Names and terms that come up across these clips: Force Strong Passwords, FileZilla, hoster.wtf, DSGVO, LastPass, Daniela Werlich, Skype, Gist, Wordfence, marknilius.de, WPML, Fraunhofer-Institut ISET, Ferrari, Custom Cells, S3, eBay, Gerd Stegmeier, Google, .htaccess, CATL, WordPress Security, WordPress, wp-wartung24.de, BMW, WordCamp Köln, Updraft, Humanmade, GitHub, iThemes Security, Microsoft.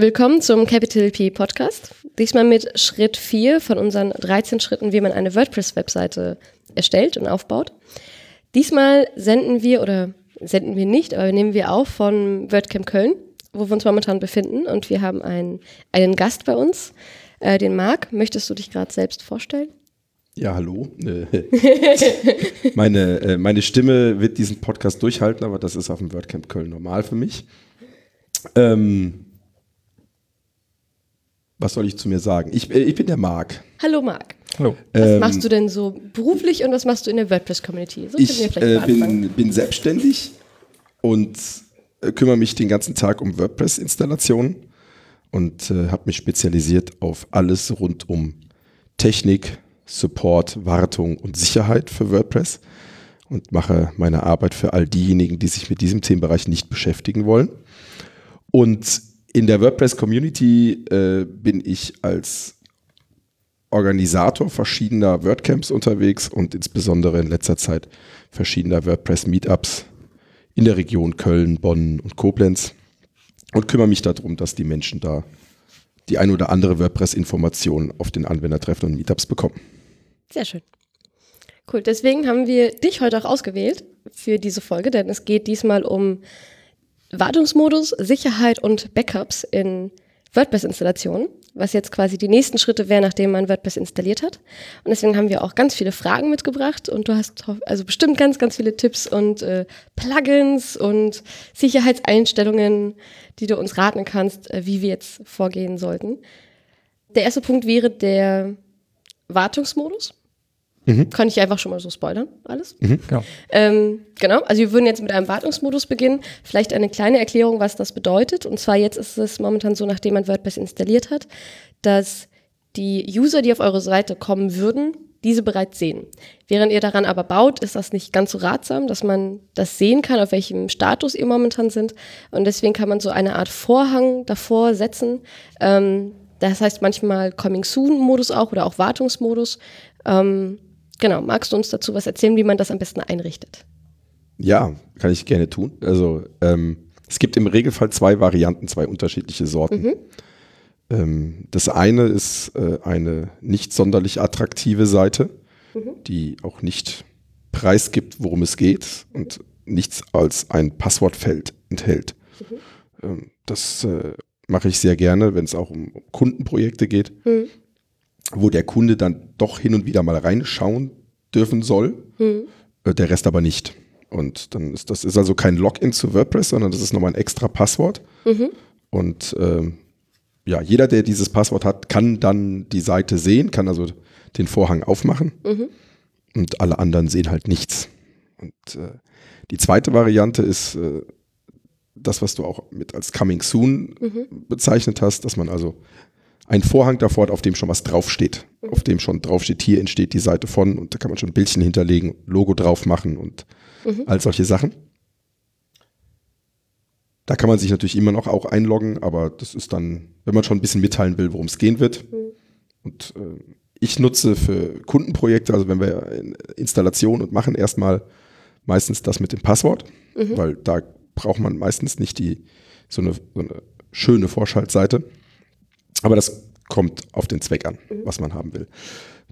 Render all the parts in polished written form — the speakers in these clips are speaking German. Willkommen zum Capital P-Podcast. Diesmal mit Schritt 4 von unseren 13 Schritten, wie man eine WordPress-Webseite erstellt und aufbaut. Diesmal nehmen wir auf von WordCamp Köln, wo wir uns momentan befinden, und wir haben einen Gast bei uns, den Marc. Möchtest du dich gerade selbst vorstellen? Ja, hallo. Meine Stimme wird diesen Podcast durchhalten, aber das ist auf dem WordCamp Köln normal für mich. Was soll ich zu mir sagen? Ich bin der Marc. Hallo Marc. Hallo. Was machst du denn so beruflich und was machst du in der WordPress-Community? So, ich bin selbstständig und kümmere mich den ganzen Tag um WordPress-Installationen und habe mich spezialisiert auf alles rund um Technik, Support, Wartung und Sicherheit für WordPress und mache meine Arbeit für all diejenigen, die sich mit diesem Themenbereich nicht beschäftigen wollen. Und in der WordPress-Community bin ich als Organisator verschiedener WordCamps unterwegs und insbesondere in letzter Zeit verschiedener WordPress-Meetups in der Region Köln, Bonn und Koblenz und kümmere mich darum, dass die Menschen da die ein oder andere WordPress-Information auf den Anwendertreffen und Meetups bekommen. Sehr schön. Cool, deswegen haben wir dich heute auch ausgewählt für diese Folge, denn es geht diesmal um Wartungsmodus, Sicherheit und Backups in WordPress-Installationen, was jetzt quasi die nächsten Schritte wären, nachdem man WordPress installiert hat. Und deswegen haben wir auch ganz viele Fragen mitgebracht und du hast also bestimmt ganz, ganz viele Tipps und Plugins und Sicherheitseinstellungen, die du uns raten kannst, wie wir jetzt vorgehen sollten. Der erste Punkt wäre der Wartungsmodus. Mhm. Kann ich einfach schon mal so spoilern, alles? Mhm, genau. Also wir würden jetzt mit einem Wartungsmodus beginnen. Vielleicht eine kleine Erklärung, was das bedeutet. Und zwar jetzt ist es momentan so, nachdem man WordPress installiert hat, dass die User, die auf eure Seite kommen würden, diese bereits sehen. Während ihr daran aber baut, ist das nicht ganz so ratsam, dass man das sehen kann, auf welchem Status ihr momentan sind. Und deswegen kann man so eine Art Vorhang davor setzen. Das heißt manchmal Coming Soon-Modus auch oder auch Wartungsmodus. Genau, magst du uns dazu was erzählen, wie man das am besten einrichtet? Ja, kann ich gerne tun. Also es gibt im Regelfall zwei Varianten, zwei unterschiedliche Sorten. Mhm. Das eine ist eine nicht sonderlich attraktive Seite, die auch nicht preisgibt, worum es geht und nichts als ein Passwortfeld enthält. Mhm. Das mache ich sehr gerne, wenn es auch um Kundenprojekte geht. Mhm. Wo der Kunde dann doch hin und wieder mal reinschauen dürfen soll, der Rest aber nicht. Und dann ist das also kein Login zu WordPress, sondern das ist nochmal ein extra Passwort. Mhm. Und jeder, der dieses Passwort hat, kann dann die Seite sehen, kann also den Vorhang aufmachen und alle anderen sehen halt nichts. Und die zweite Variante ist das, was du auch mit als Coming Soon bezeichnet hast, dass man also ein Vorhang davor hat, auf dem schon was draufsteht. Auf dem schon draufsteht, hier entsteht die Seite von, und da kann man schon ein Bildchen hinterlegen, Logo drauf machen und all solche Sachen. Da kann man sich natürlich immer noch auch einloggen, aber das ist dann, wenn man schon ein bisschen mitteilen will, worum es gehen wird. Und ich nutze für Kundenprojekte, also wenn wir Installationen und machen, erstmal meistens das mit dem Passwort, weil da braucht man meistens nicht so eine schöne Vorschaltseite. Aber das kommt auf den Zweck an, was man haben will.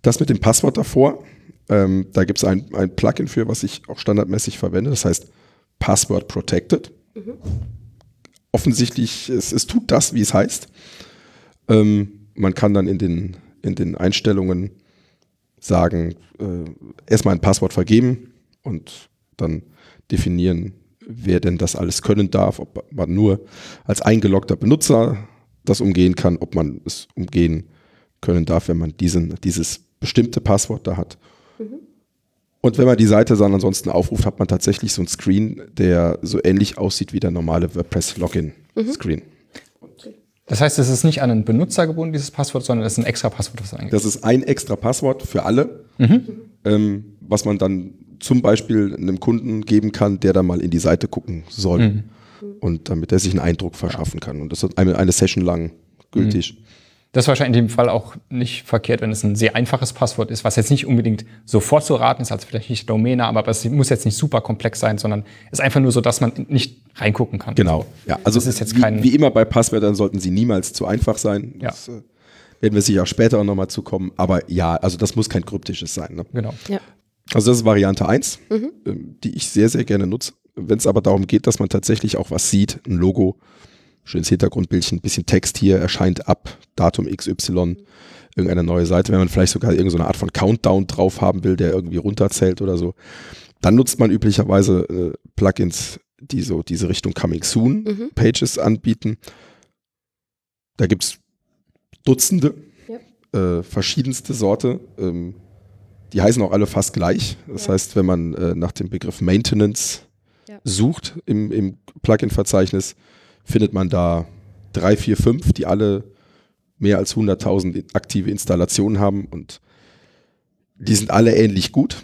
Das mit dem Passwort davor, da gibt es ein Plugin für, was ich auch standardmäßig verwende, das heißt Password Protected. Mhm. Offensichtlich, es tut das, wie es heißt. Man kann dann in den Einstellungen sagen, erstmal ein Passwort vergeben und dann definieren, wer denn das alles können darf, ob man nur als eingeloggter Benutzer das umgehen kann, ob man es umgehen können darf, wenn man dieses bestimmte Passwort da hat. Mhm. Und wenn man die Seite dann ansonsten aufruft, hat man tatsächlich so einen Screen, der so ähnlich aussieht wie der normale WordPress-Login-Screen. Mhm. Das heißt, es ist nicht an einen Benutzer gebunden, dieses Passwort, sondern es ist ein extra Passwort, das eingeht. Das ist ein extra Passwort für alle, was man dann zum Beispiel einem Kunden geben kann, der dann mal in die Seite gucken soll. Mhm. Und damit er sich einen Eindruck verschaffen kann. Und das ist eine Session lang gültig. Das ist wahrscheinlich in dem Fall auch nicht verkehrt, wenn es ein sehr einfaches Passwort ist, was jetzt nicht unbedingt sofort zu raten ist, also vielleicht nicht Domäne, aber es muss jetzt nicht super komplex sein, sondern ist einfach nur so, dass man nicht reingucken kann. Genau. Ja, also das ist jetzt wie immer bei Passwörtern sollten sie niemals zu einfach sein. Ja. Das werden wir sicher auch später auch nochmal zukommen. Aber ja, also das muss kein kryptisches sein. Ne? Genau. Ja. Also das ist Variante 1, die ich sehr, sehr gerne nutze. Wenn es aber darum geht, dass man tatsächlich auch was sieht, ein Logo, schönes Hintergrundbildchen, ein bisschen Text hier, erscheint ab Datum XY, irgendeine neue Seite, wenn man vielleicht sogar irgendeine Art von Countdown drauf haben will, der irgendwie runterzählt oder so, dann nutzt man üblicherweise Plugins, die so diese Richtung Coming Soon Pages anbieten. Da gibt es Dutzende, verschiedenste Sorte. Die heißen auch alle fast gleich. Das heißt, wenn man nach dem Begriff Maintenance sucht im Plugin-Verzeichnis, findet man da 3, 4, 5, die alle mehr als 100.000 aktive Installationen haben und die sind alle ähnlich gut.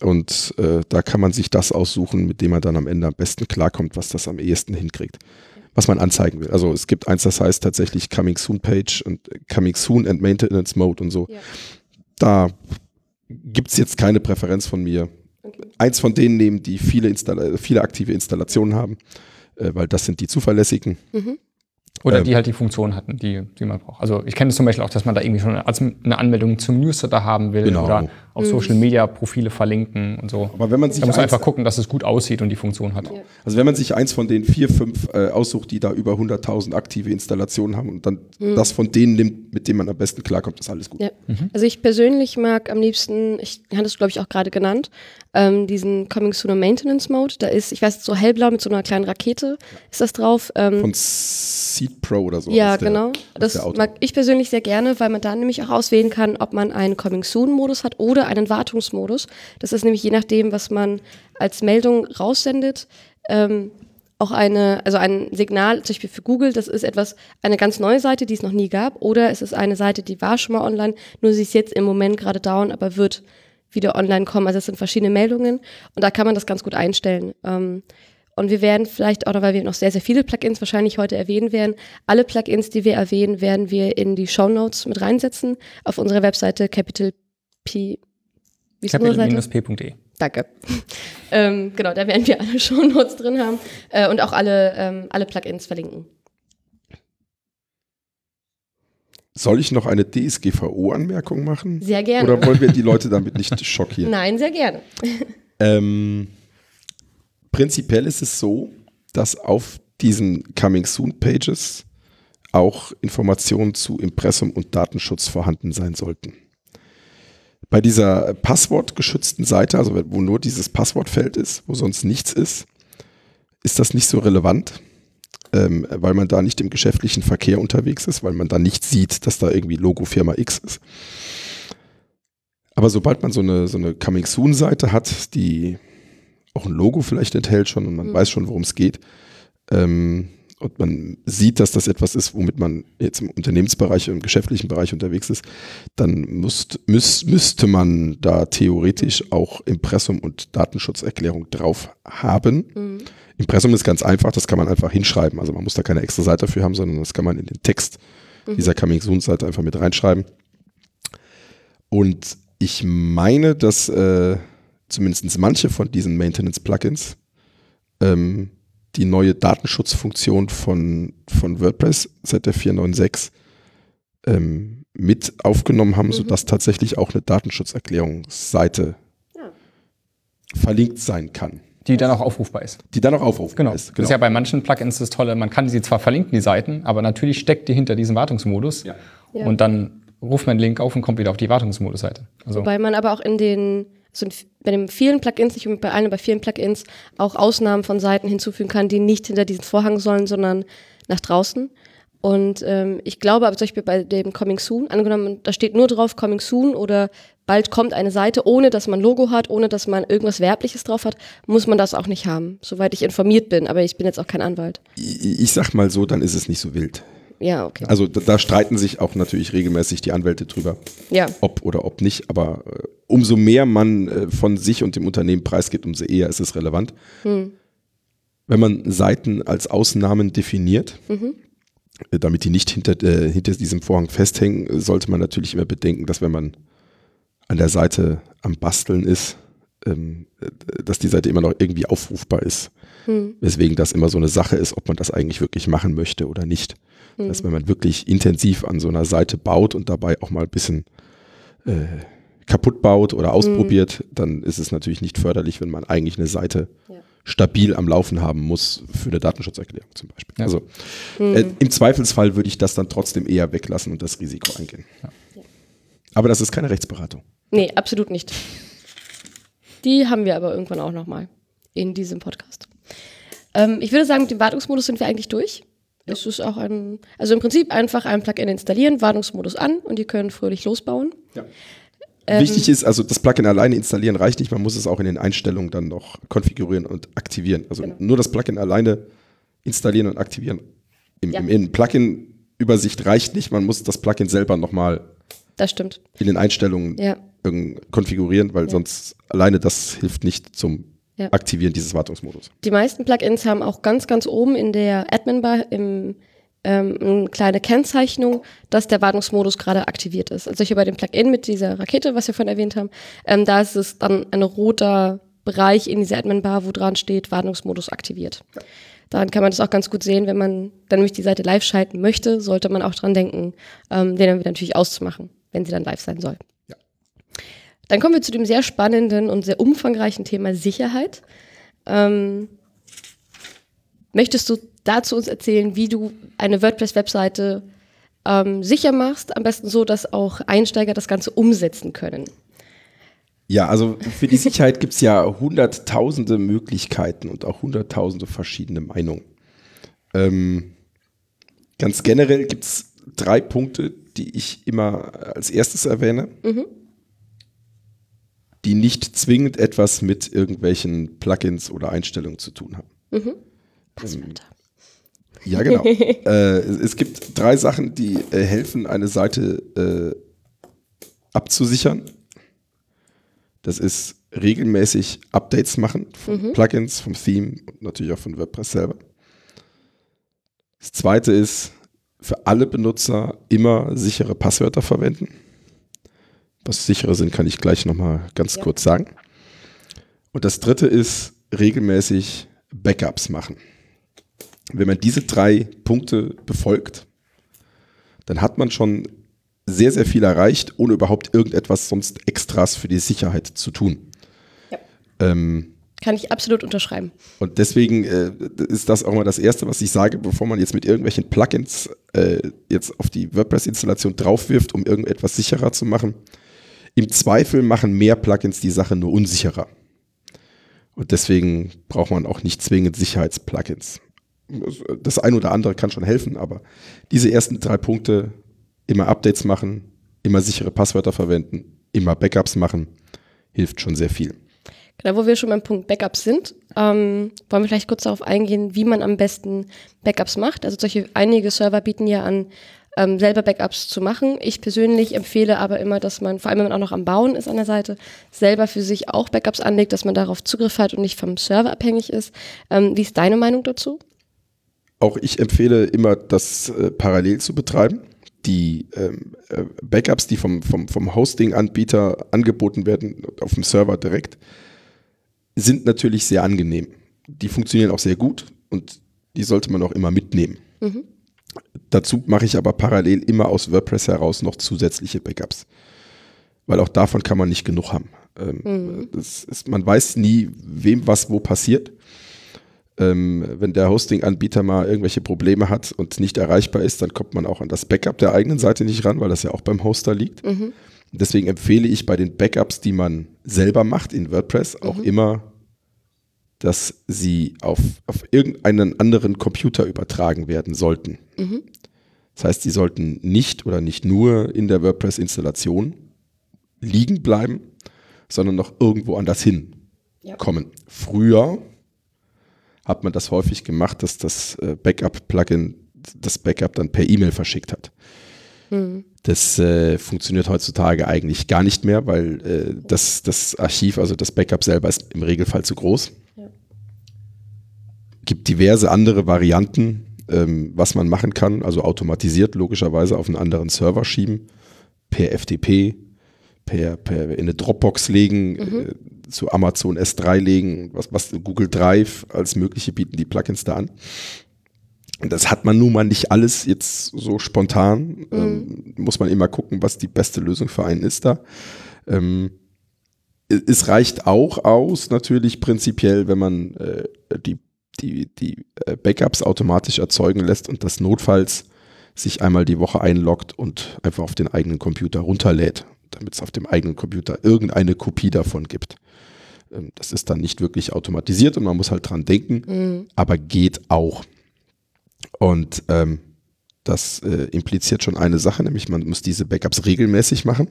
Und da kann man sich das aussuchen, mit dem man dann am Ende am besten klarkommt, was das am ehesten hinkriegt, was man anzeigen will. Also es gibt eins, das heißt tatsächlich Coming Soon Page und Coming Soon and Maintenance Mode und so. Ja. Da gibt es jetzt keine Präferenz von mir. Okay. Eins von denen nehmen, die viele aktive Installationen haben, weil das sind die zuverlässigen. Oder die halt die Funktion hatten, die man braucht. Also ich kenne das zum Beispiel auch, dass man da irgendwie schon eine Anmeldung zum Newsletter haben will oder auf Social Media Profile verlinken und so. Aber wenn man sich da muss man einfach gucken, dass es gut aussieht und die Funktion hat. Ja. Also wenn man sich eins von den 4, 5 aussucht, die da über 100.000 aktive Installationen haben und dann das von denen nimmt, mit dem man am besten klarkommt, ist alles gut. Ja. Also ich persönlich mag am liebsten, ich hatte es glaube ich auch gerade genannt, diesen Coming Soon and Maintenance Mode. Da ist, ich weiß, so hellblau mit so einer kleinen Rakete ist das drauf. Von C-Pro oder so. Ja, genau. Das mag ich persönlich sehr gerne, weil man da nämlich auch auswählen kann, ob man einen Coming-Soon-Modus hat oder einen Wartungsmodus. Das ist nämlich je nachdem, was man als Meldung raussendet, auch ein Signal, zum Beispiel für Google, das ist eine ganz neue Seite, die es noch nie gab, oder es ist eine Seite, die war schon mal online, nur sie ist jetzt im Moment gerade down, aber wird wieder online kommen. Also es sind verschiedene Meldungen und da kann man das ganz gut einstellen. Und wir werden vielleicht auch noch, weil wir noch sehr, sehr viele Plugins wahrscheinlich heute erwähnen werden, alle Plugins, die wir erwähnen, werden wir in die Shownotes mit reinsetzen auf unserer Webseite capital-p.de. Danke. Genau, da werden wir alle Shownotes drin haben und auch alle Plugins verlinken. Soll ich noch eine DSGVO-Anmerkung machen? Sehr gerne. Oder wollen wir die Leute damit nicht schockieren? Nein, sehr gerne. Prinzipiell ist es so, dass auf diesen Coming-Soon-Pages auch Informationen zu Impressum und Datenschutz vorhanden sein sollten. Bei dieser passwortgeschützten Seite, also wo nur dieses Passwortfeld ist, wo sonst nichts ist, ist das nicht so relevant. Weil man da nicht im geschäftlichen Verkehr unterwegs ist, weil man da nicht sieht, dass da irgendwie Logo Firma X ist. Aber sobald man so eine Coming-Soon-Seite hat, die auch ein Logo vielleicht enthält schon und man weiß schon, worum es geht, und man sieht, dass das etwas ist, womit man jetzt im Unternehmensbereich, im geschäftlichen Bereich unterwegs ist, dann müsste man da theoretisch auch Impressum und Datenschutzerklärung drauf haben. Impressum ist ganz einfach, das kann man einfach hinschreiben. Also man muss da keine extra Seite dafür haben, sondern das kann man in den Text dieser Coming-Soon-Seite einfach mit reinschreiben. Und ich meine, dass zumindest manche von diesen Maintenance-Plugins die neue Datenschutzfunktion von WordPress seit der 4.9.6 mit aufgenommen haben, sodass tatsächlich auch eine Datenschutzerklärungsseite verlinkt sein kann. Die dann auch aufrufbar ist. Genau. Das ist ja bei manchen Plugins das Tolle, man kann sie zwar verlinken, die Seiten, aber natürlich steckt die hinter diesem Wartungsmodus und dann ruft man den Link auf und kommt wieder auf die Wartungsmodus-Seite. Also wobei man aber auch bei vielen Plugins auch Ausnahmen von Seiten hinzufügen kann, die nicht hinter diesen Vorhang sollen, sondern nach draußen. Und ich glaube, zum Beispiel bei dem Coming Soon, angenommen, da steht nur drauf Coming Soon oder bald kommt eine Seite, ohne dass man Logo hat, ohne dass man irgendwas Werbliches drauf hat, muss man das auch nicht haben, soweit ich informiert bin. Aber ich bin jetzt auch kein Anwalt. Ich sag mal so, dann ist es nicht so wild. Ja, okay. Also da streiten sich auch natürlich regelmäßig die Anwälte drüber, ob oder ob nicht. Aber umso mehr man von sich und dem Unternehmen preisgibt, umso eher ist es relevant. Wenn man Seiten als Ausnahmen definiert, damit die nicht hinter diesem Vorhang festhängen, sollte man natürlich immer bedenken, dass wenn man an der Seite am Basteln ist, dass die Seite immer noch irgendwie aufrufbar ist. Weswegen das immer so eine Sache ist, ob man das eigentlich wirklich machen möchte oder nicht. Das heißt, wenn man wirklich intensiv an so einer Seite baut und dabei auch mal ein bisschen kaputt baut oder ausprobiert, dann ist es natürlich nicht förderlich, wenn man eigentlich eine Seite stabil am Laufen haben muss für eine Datenschutzerklärung zum Beispiel. Ja. Also im Zweifelsfall würde ich das dann trotzdem eher weglassen und das Risiko eingehen. Ja. Ja. Aber das ist keine Rechtsberatung. Nee, absolut nicht. Die haben wir aber irgendwann auch nochmal in diesem Podcast. Ich würde sagen, mit dem Wartungsmodus sind wir eigentlich durch. Ja. Es ist auch also im Prinzip einfach ein Plugin installieren, Wartungsmodus an und die können fröhlich losbauen. Ja. Wichtig ist, also das Plugin alleine installieren reicht nicht, man muss es auch in den Einstellungen dann noch konfigurieren und aktivieren. Also nur das Plugin alleine installieren und aktivieren im Plugin-Übersicht reicht nicht, man muss das Plugin selber nochmal in den Einstellungen konfigurieren, weil sonst alleine das hilft nicht zum Aktivieren dieses Wartungsmodus. Die meisten Plugins haben auch ganz, ganz oben in der Admin-Bar eine kleine Kennzeichnung, dass der Wartungsmodus gerade aktiviert ist. Also hier bei dem Plugin mit dieser Rakete, was wir vorhin erwähnt haben, da ist es dann ein roter Bereich in dieser Admin-Bar, wo dran steht, Wartungsmodus aktiviert. Ja. Daran kann man das auch ganz gut sehen, wenn man dann nämlich die Seite live schalten möchte, sollte man auch dran denken, den dann wieder natürlich auszumachen, wenn sie dann live sein soll. Ja. Dann kommen wir zu dem sehr spannenden und sehr umfangreichen Thema Sicherheit. Möchtest du dazu uns erzählen, wie du eine WordPress-Webseite sicher machst, am besten so, dass auch Einsteiger das Ganze umsetzen können? Ja, also für die Sicherheit gibt es ja hunderttausende Möglichkeiten und auch hunderttausende verschiedene Meinungen. Ganz generell gibt es 3 Punkte, die ich immer als erstes erwähne, die nicht zwingend etwas mit irgendwelchen Plugins oder Einstellungen zu tun haben. Passwörter. Ja, genau. Es gibt 3 Sachen, die helfen, eine Seite abzusichern. Das ist regelmäßig Updates machen von Plugins, vom Theme und natürlich auch von WordPress selber. Das zweite ist, für alle Benutzer immer sichere Passwörter verwenden. Was sichere sind, kann ich gleich nochmal ganz kurz sagen. Und das dritte ist, regelmäßig Backups machen. Wenn man diese 3 Punkte befolgt, dann hat man schon sehr, sehr viel erreicht, ohne überhaupt irgendetwas sonst Extras für die Sicherheit zu tun. Ja. Kann ich absolut unterschreiben. Und deswegen ist das auch mal das Erste, was ich sage, bevor man jetzt mit irgendwelchen Plugins jetzt auf die WordPress-Installation draufwirft, um irgendetwas sicherer zu machen. Im Zweifel machen mehr Plugins die Sache nur unsicherer. Und deswegen braucht man auch nicht zwingend Sicherheitsplugins. Das ein oder andere kann schon helfen, aber diese ersten 3 Punkte, immer Updates machen, immer sichere Passwörter verwenden, immer Backups machen, hilft schon sehr viel. Genau, wo wir schon beim Punkt Backups sind, wollen wir vielleicht kurz darauf eingehen, wie man am besten Backups macht. Also einige Server bieten ja an, selber Backups zu machen. Ich persönlich empfehle aber immer, dass man, vor allem wenn man auch noch am Bauen ist an der Seite, selber für sich auch Backups anlegt, dass man darauf Zugriff hat und nicht vom Server abhängig ist. Wie ist deine Meinung dazu? Auch ich empfehle immer, das parallel zu betreiben. Die Backups, die vom Hosting-Anbieter angeboten werden, auf dem Server direkt, sind natürlich sehr angenehm. Die funktionieren auch sehr gut und die sollte man auch immer mitnehmen. Dazu mache ich aber parallel immer aus WordPress heraus noch zusätzliche Backups, weil auch davon kann man nicht genug haben. Man weiß nie, wem was wo passiert. Wenn der Hosting-Anbieter mal irgendwelche Probleme hat und nicht erreichbar ist, dann kommt man auch an das Backup der eigenen Seite nicht ran, weil das ja auch beim Hoster liegt. Deswegen empfehle ich bei den Backups, die man selber macht in WordPress, auch immer, dass sie auf irgendeinen anderen Computer übertragen werden sollten. Das heißt, sie sollten nicht oder nicht nur in der WordPress-Installation liegen bleiben, sondern noch irgendwo anders hinkommen. Früher hat man das häufig gemacht, dass das Backup-Plugin das Backup dann per E-Mail verschickt hat. Das funktioniert heutzutage eigentlich gar nicht mehr, weil das Archiv, also das Backup selber, ist im Regelfall zu groß. Gibt diverse andere Varianten, was man machen kann, also automatisiert logischerweise auf einen anderen Server schieben, per FTP, per in eine Dropbox legen, zu Amazon S3 legen, was Google Drive als mögliche bieten die Plugins da an. Und das hat man nun mal nicht alles jetzt so spontan. Muss man immer gucken, was die beste Lösung für einen ist da. Es reicht auch aus, natürlich prinzipiell, wenn man die Backups automatisch erzeugen lässt und das notfalls sich einmal die Woche einloggt und einfach auf den eigenen Computer runterlädt, damit es auf dem eigenen Computer irgendeine Kopie davon gibt. Das ist dann nicht wirklich automatisiert und man muss halt dran denken, aber geht auch. Und das impliziert schon eine Sache, nämlich man muss diese Backups regelmäßig machen.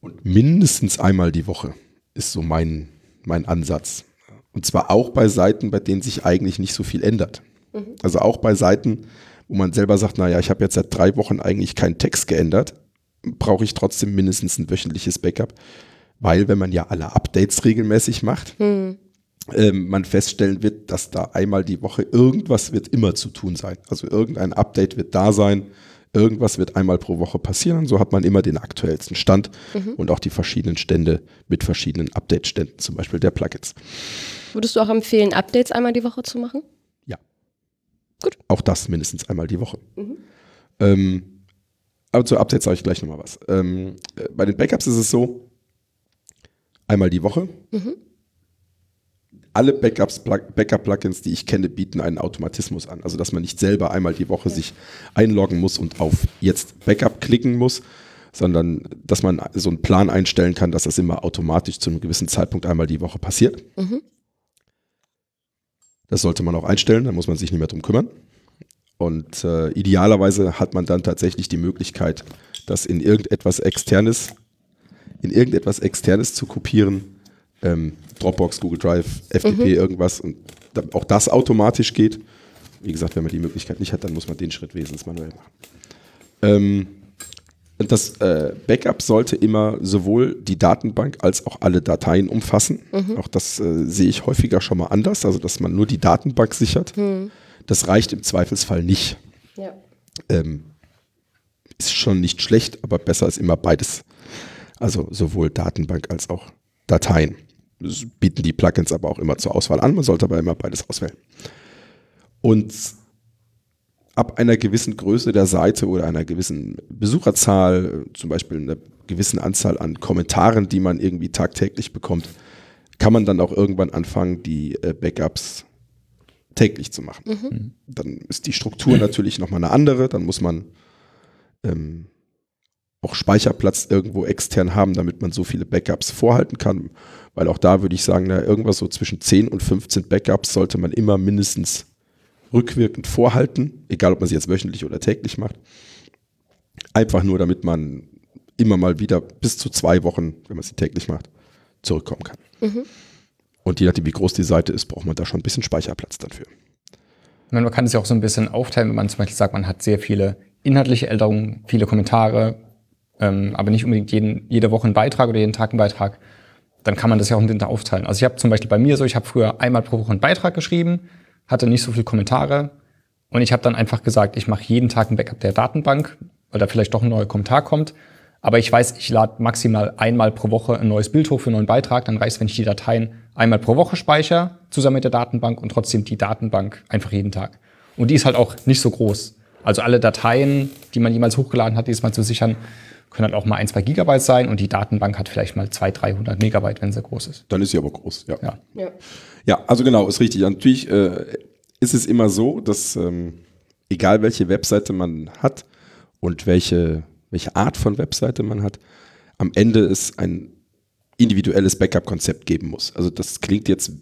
Und mindestens einmal die Woche ist so mein Ansatz. Und zwar auch bei Seiten, bei denen sich eigentlich nicht so viel ändert. Also auch bei Seiten, wo man selber sagt, naja, ich habe jetzt seit 3 Wochen eigentlich keinen Text geändert, brauche ich trotzdem mindestens ein wöchentliches Backup. Weil, wenn man ja alle Updates regelmäßig macht, man feststellen wird, dass da einmal die Woche irgendwas wird immer zu tun sein. Also irgendein Update wird da sein, irgendwas wird einmal pro Woche passieren. So hat man immer den aktuellsten Stand und auch die verschiedenen Stände mit verschiedenen Update-Ständen, zum Beispiel der Plugins. Würdest du auch empfehlen, Updates einmal die Woche zu machen? Ja. Gut. Auch das mindestens einmal die Woche. Aber zu Updates sage ich gleich nochmal was. Bei den Backups ist es so, einmal die Woche. Alle Backup-Plugins, die ich kenne, bieten einen Automatismus an. Also, dass man nicht selber einmal die Woche sich einloggen muss und auf jetzt Backup klicken muss, sondern dass man so einen Plan einstellen kann, dass das immer automatisch zu einem gewissen Zeitpunkt einmal die Woche passiert. Das sollte man auch einstellen, da muss man sich nicht mehr drum kümmern. Und idealerweise hat man dann tatsächlich die Möglichkeit, das in irgendetwas Externes zu kopieren, Dropbox, Google Drive, FTP, irgendwas, und auch das automatisch geht. Wie gesagt, wenn man die Möglichkeit nicht hat, dann muss man den Schritt wesentlich manuell machen. Das Backup sollte immer sowohl die Datenbank als auch alle Dateien umfassen. Auch das sehe ich häufiger schon mal anders, also dass man nur die Datenbank sichert. Das reicht im Zweifelsfall nicht. Ist schon nicht schlecht, aber besser ist immer beides. Also sowohl Datenbank als auch Dateien. Das bieten die Plugins aber auch immer zur Auswahl an. Man sollte aber immer beides auswählen. Und ab einer gewissen Größe der Seite oder einer gewissen Besucherzahl, zum Beispiel einer gewissen Anzahl an Kommentaren, die man irgendwie tagtäglich bekommt, kann man dann auch irgendwann anfangen, die Backups täglich zu machen. Dann ist die Struktur natürlich nochmal eine andere. Dann muss man auch Speicherplatz irgendwo extern haben, damit man so viele Backups vorhalten kann. Weil auch da würde ich sagen, na, irgendwas so zwischen 10 und 15 Backups sollte man immer mindestens rückwirkend vorhalten, egal ob man sie jetzt wöchentlich oder täglich macht. Einfach nur, damit man immer mal wieder bis zu 2 Wochen, wenn man sie täglich macht, zurückkommen kann. Und je nachdem, wie groß die Seite ist, braucht man da schon ein bisschen Speicherplatz dafür. Man kann es ja auch so ein bisschen aufteilen, wenn man zum Beispiel sagt, man hat sehr viele inhaltliche Änderungen, viele Kommentare, aber nicht unbedingt jede Woche einen Beitrag oder jeden Tag einen Beitrag, dann kann man das ja auch ein bisschen aufteilen. Also ich habe zum Beispiel bei mir so, ich habe früher einmal pro Woche einen Beitrag geschrieben, hatte nicht so viele Kommentare und ich habe dann einfach gesagt, ich mache jeden Tag ein Backup der Datenbank, weil da vielleicht doch ein neuer Kommentar kommt, aber ich weiß, ich lade maximal einmal pro Woche ein neues Bild hoch für einen neuen Beitrag, dann reicht es, wenn ich die Dateien einmal pro Woche speichere, zusammen mit der Datenbank und trotzdem die Datenbank einfach jeden Tag. Und die ist halt auch nicht so groß. Also alle Dateien, die man jemals hochgeladen hat, diesmal zu sichern, können halt auch mal 1-2 Gigabyte sein und die Datenbank hat vielleicht mal 200-300 Megabyte, wenn sie groß ist. Dann ist sie aber groß, ja, also genau, ist richtig. Natürlich ist es immer so, dass egal welche Webseite man hat und welche Art von Webseite man hat, am Ende es ein individuelles Backup-Konzept geben muss. Also das klingt jetzt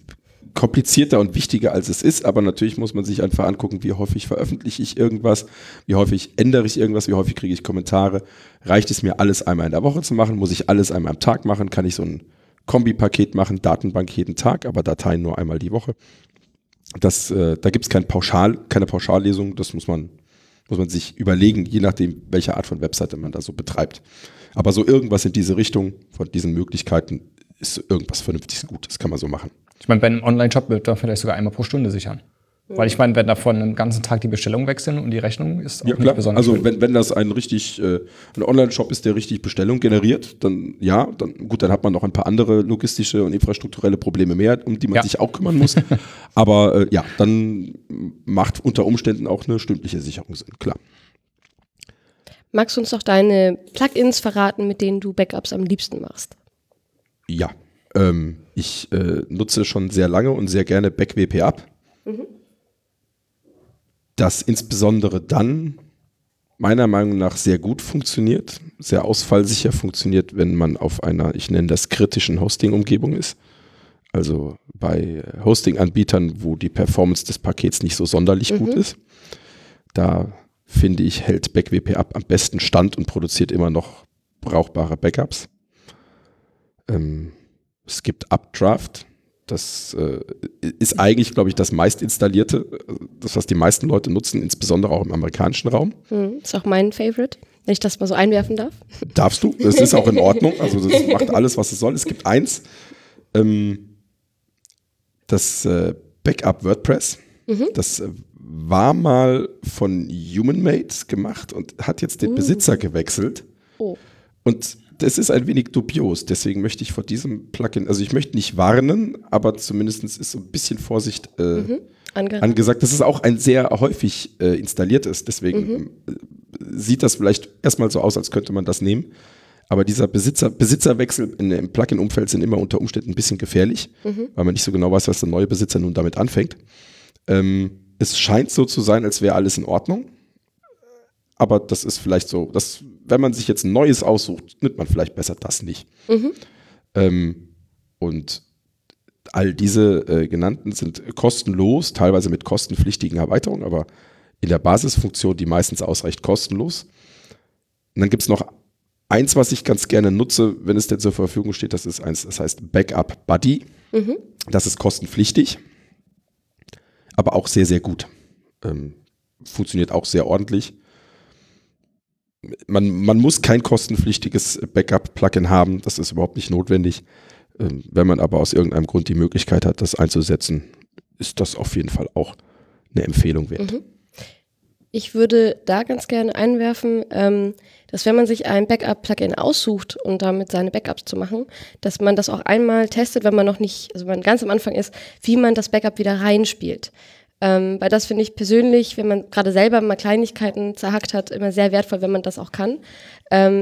komplizierter und wichtiger, als es ist, aber natürlich muss man sich einfach angucken, wie häufig veröffentliche ich irgendwas, wie häufig ändere ich irgendwas, wie häufig kriege ich Kommentare, reicht es mir, alles einmal in der Woche zu machen, muss ich alles einmal am Tag machen, kann ich so ein Kombipaket machen, Datenbank jeden Tag, aber Dateien nur einmal die Woche. Das, da gibt es keine Pauschallesung, das muss man sich überlegen, je nachdem, welche Art von Webseite man da so betreibt. Aber so irgendwas in diese Richtung, von diesen Möglichkeiten, ist irgendwas Vernünftiges, Gutes, kann man so machen. Ich meine, bei einem Online-Shop wird man vielleicht sogar einmal pro Stunde sichern. Weil ich meine, wenn davon einen ganzen Tag die Bestellungen wechseln und die Rechnung ist auch ja, nicht klar. Besonders also wenn das ein Online-Shop ist, der richtig Bestellung generiert, dann ja, dann hat man noch ein paar andere logistische und infrastrukturelle Probleme mehr, um die man sich auch kümmern muss. Aber ja, dann macht unter Umständen auch eine stündliche Sicherung Sinn, klar. Magst du uns noch deine Plugins verraten, mit denen du Backups am liebsten machst? Ja, ich nutze schon sehr lange und sehr gerne BackWPup. Mhm. Das insbesondere dann meiner Meinung nach sehr gut funktioniert, sehr ausfallsicher funktioniert, wenn man auf einer, ich nenne das, kritischen Hosting-Umgebung ist. Also bei Hosting-Anbietern, wo die Performance des Pakets nicht so sonderlich gut ist. Da finde ich, hält BackWPup am besten stand und produziert immer noch brauchbare Backups. Es gibt Updraft. Das ist eigentlich, glaube ich, das meist installierte, das, was die meisten Leute nutzen, insbesondere auch im amerikanischen Raum. Ist auch mein Favorite, wenn ich das mal so einwerfen darf. Darfst du, das ist auch in Ordnung. Also das macht alles, was es soll. Es gibt eins, das Backup WordPress. Das war mal von Humanmade gemacht und hat jetzt den Besitzer gewechselt. Und es ist ein wenig dubios, deswegen möchte ich vor diesem Plugin, also ich möchte nicht warnen, aber zumindest ist so ein bisschen Vorsicht angesagt. Das ist auch ein sehr häufig installiertes, deswegen sieht das vielleicht erstmal so aus, als könnte man das nehmen. Aber dieser Besitzerwechsel im Plugin-Umfeld sind immer unter Umständen ein bisschen gefährlich, weil man nicht so genau weiß, was der neue Besitzer nun damit anfängt. Es scheint so zu sein, als wäre alles in Ordnung. Aber das ist vielleicht so, dass, wenn man sich jetzt ein neues aussucht, nimmt man vielleicht besser das nicht. Und all diese genannten sind kostenlos, teilweise mit kostenpflichtigen Erweiterungen, aber in der Basisfunktion, die meistens ausreicht, kostenlos. Und dann gibt es noch eins, was ich ganz gerne nutze, wenn es denn zur Verfügung steht, das ist eins, das heißt Backup Buddy. Das ist kostenpflichtig, aber auch sehr, sehr gut. Funktioniert auch sehr ordentlich. Man muss kein kostenpflichtiges Backup-Plugin haben, das ist überhaupt nicht notwendig. Wenn man aber aus irgendeinem Grund die Möglichkeit hat, das einzusetzen, ist das auf jeden Fall auch eine Empfehlung wert. Ich würde da ganz gerne einwerfen, dass wenn man sich ein Backup-Plugin aussucht und um damit seine Backups zu machen, dass man das auch einmal testet, wenn man noch nicht, also wenn man ganz am Anfang ist, wie man das Backup wieder reinspielt. Weil das finde ich persönlich, wenn man gerade selber mal Kleinigkeiten zerhackt hat, immer sehr wertvoll, wenn man das auch kann.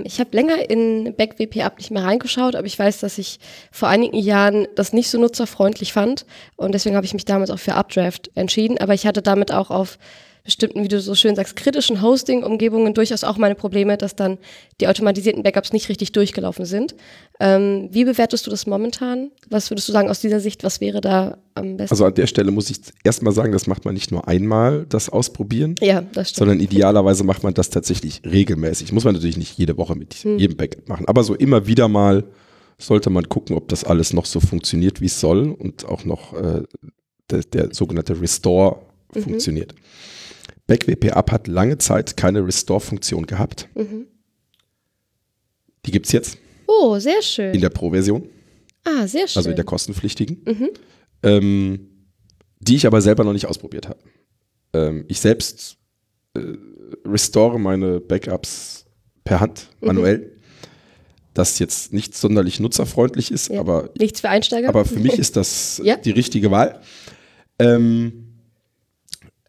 Ich habe länger in BackWPup nicht mehr reingeschaut, aber ich weiß, dass ich vor einigen Jahren das nicht so nutzerfreundlich fand und deswegen habe ich mich damals auch für Updraft entschieden, aber ich hatte damit auch auf bestimmten, wie du so schön sagst, kritischen Hosting-Umgebungen durchaus auch meine Probleme, dass dann die automatisierten Backups nicht richtig durchgelaufen sind. Wie bewertest du das momentan? Was würdest du sagen aus dieser Sicht, was wäre da am besten? Also an der Stelle muss ich erstmal sagen, das macht man nicht nur einmal, das Ausprobieren, ja, das stimmt, sondern idealerweise macht man das tatsächlich regelmäßig. Muss man natürlich nicht jede Woche mit jedem Backup machen, aber so immer wieder mal sollte man gucken, ob das alles noch so funktioniert, wie es soll und auch noch der sogenannte Restore funktioniert. BackWPup hat lange Zeit keine Restore-Funktion gehabt. Die gibt es jetzt. Oh, sehr schön. In der Pro-Version. Ah, sehr schön. Also in der kostenpflichtigen. Die ich aber selber noch nicht ausprobiert habe. Ich selbst restore meine Backups per Hand, manuell. Das jetzt nicht sonderlich nutzerfreundlich ist, aber nichts für Einsteiger. Aber für mich ist das die richtige Wahl.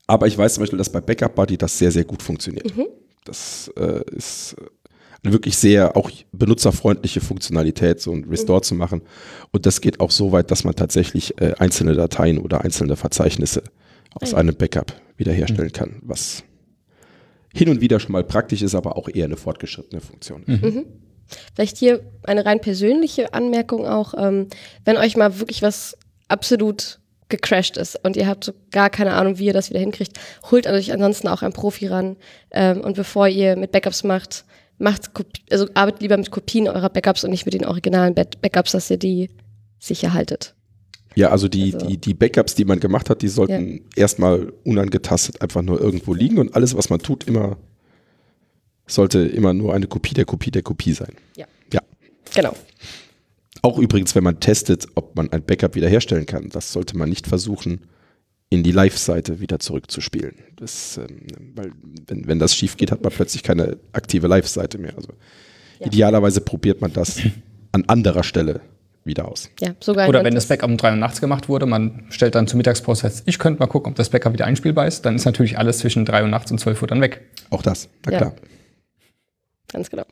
Aber ich weiß zum Beispiel, dass bei Backup Buddy das sehr, sehr gut funktioniert. Das ist eine wirklich sehr auch benutzerfreundliche Funktionalität, so ein Restore zu machen. Und das geht auch so weit, dass man tatsächlich einzelne Dateien oder einzelne Verzeichnisse aus einem Backup wiederherstellen kann, was hin und wieder schon mal praktisch ist, aber auch eher eine fortgeschrittene Funktion ist. Vielleicht hier eine rein persönliche Anmerkung auch, wenn euch mal wirklich was absolut gecrashed ist und ihr habt so gar keine Ahnung, wie ihr das wieder hinkriegt, holt euch ansonsten auch einen Profi ran und bevor ihr mit Backups macht, arbeitet lieber mit Kopien eurer Backups und nicht mit den originalen Backups, dass ihr die sicher haltet. Ja, also die Backups, die man gemacht hat, die sollten erstmal unangetastet einfach nur irgendwo liegen und alles, was man tut, sollte immer nur eine Kopie der Kopie der Kopie sein. Ja. Genau. Auch übrigens, wenn man testet, ob man ein Backup wiederherstellen kann, das sollte man nicht versuchen, in die Live-Seite wieder zurückzuspielen. Das, weil wenn das schief geht, hat man plötzlich keine aktive Live-Seite mehr. Also ja. Idealerweise probiert man das an anderer Stelle wieder aus. Ja, sogar oder wenn das Backup um 3 Uhr nachts gemacht wurde, man stellt dann zur Mittagspause fest, ich könnte mal gucken, ob das Backup wieder einspielbar ist, dann ist natürlich alles zwischen 3 Uhr nachts und 12 Uhr dann weg. Auch das, na klar. Ja. Ganz genau.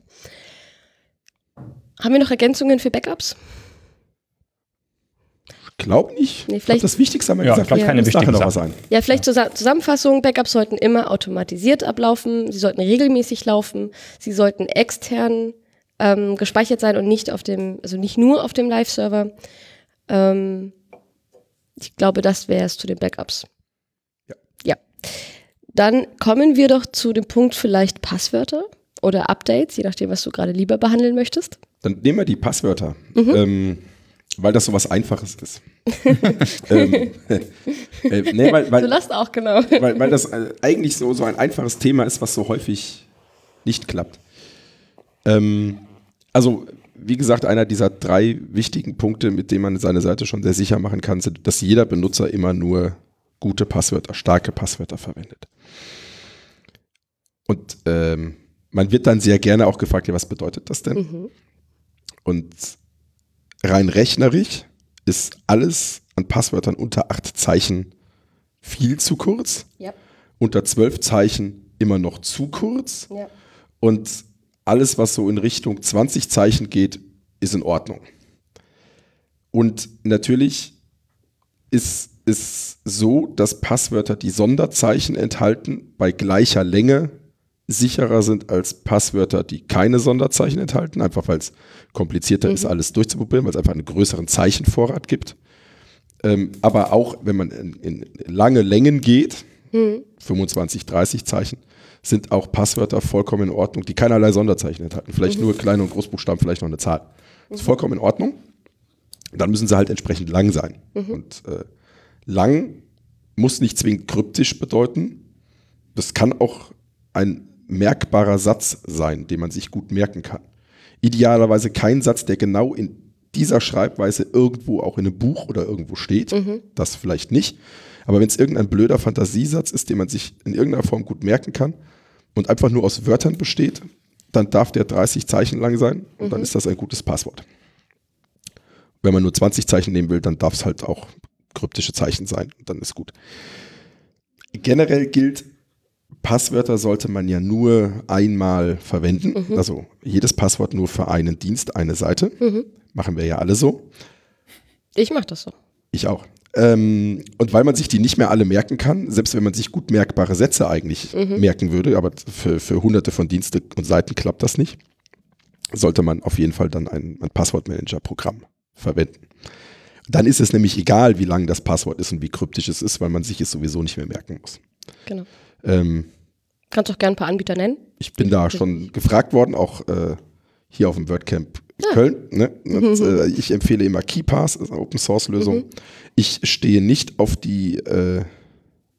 Haben wir noch Ergänzungen für Backups? Glaube nicht. Nee, vielleicht das Wichtigste haben wir gesagt. Ich glaube, keine wichtigen Sachen. Ja, vielleicht zur Zusammenfassung. Backups sollten immer automatisiert ablaufen. Sie sollten regelmäßig laufen. Sie sollten extern gespeichert sein und nicht auf dem, also nicht nur auf dem Live-Server. Ich glaube, das wäre es zu den Backups. Ja. Ja. Dann kommen wir doch zu dem Punkt vielleicht Passwörter oder Updates, je nachdem, was du gerade lieber behandeln möchtest. Dann nehmen wir die Passwörter. Mhm. Weil das so was Einfaches ist. Nee, weil, du lachst auch, genau. Weil das eigentlich so ein einfaches Thema ist, was so häufig nicht klappt. Also, wie gesagt, einer dieser 3 wichtigen Punkte, mit denen man seine Seite schon sehr sicher machen kann, sind, dass jeder Benutzer immer nur gute Passwörter, starke Passwörter verwendet. Und man wird dann sehr gerne auch gefragt, ja, was bedeutet das denn? Mhm. Und rein rechnerisch ist alles an Passwörtern unter 8 Zeichen viel zu kurz, yep. Unter 12 Zeichen immer noch zu kurz, yep. Und alles, was so in Richtung 20 Zeichen geht, ist in Ordnung. Und natürlich ist es so, dass Passwörter, die Sonderzeichen enthalten, bei gleicher Länge sicherer sind als Passwörter, die keine Sonderzeichen enthalten, einfach weil es komplizierter ist, alles durchzuprobieren, weil es einfach einen größeren Zeichenvorrat gibt. Aber auch, wenn man in lange Längen geht, 25, 30 Zeichen, sind auch Passwörter vollkommen in Ordnung, die keinerlei Sonderzeichen enthalten. Vielleicht nur Klein- und Großbuchstaben, vielleicht noch eine Zahl. Ist vollkommen in Ordnung. Dann müssen sie halt entsprechend lang sein. Und lang muss nicht zwingend kryptisch bedeuten. Das kann auch ein merkbarer Satz sein, den man sich gut merken kann. Idealerweise kein Satz, der genau in dieser Schreibweise irgendwo auch in einem Buch oder irgendwo steht. Das vielleicht nicht. Aber wenn es irgendein blöder Fantasiesatz ist, den man sich in irgendeiner Form gut merken kann und einfach nur aus Wörtern besteht, dann darf der 30 Zeichen lang sein und dann ist das ein gutes Passwort. Wenn man nur 20 Zeichen nehmen will, dann darf es halt auch kryptische Zeichen sein und dann ist gut. Generell gilt, Passwörter sollte man ja nur einmal verwenden, also jedes Passwort nur für einen Dienst, eine Seite. Machen wir ja alle so. Ich mache das so. Ich auch. Und weil man sich die nicht mehr alle merken kann, selbst wenn man sich gut merkbare Sätze eigentlich merken würde, aber für hunderte von Dienste und Seiten klappt das nicht, sollte man auf jeden Fall dann ein Passwortmanager-Programm verwenden. Dann ist es nämlich egal, wie lang das Passwort ist und wie kryptisch es ist, weil man sich es sowieso nicht mehr merken muss. Genau. Kannst auch gerne ein paar Anbieter nennen. Ich bin da schon gefragt worden, auch hier auf dem WordCamp Köln. Ne? Und, ich empfehle immer KeePass, ist eine Open-Source-Lösung. Ich stehe nicht auf die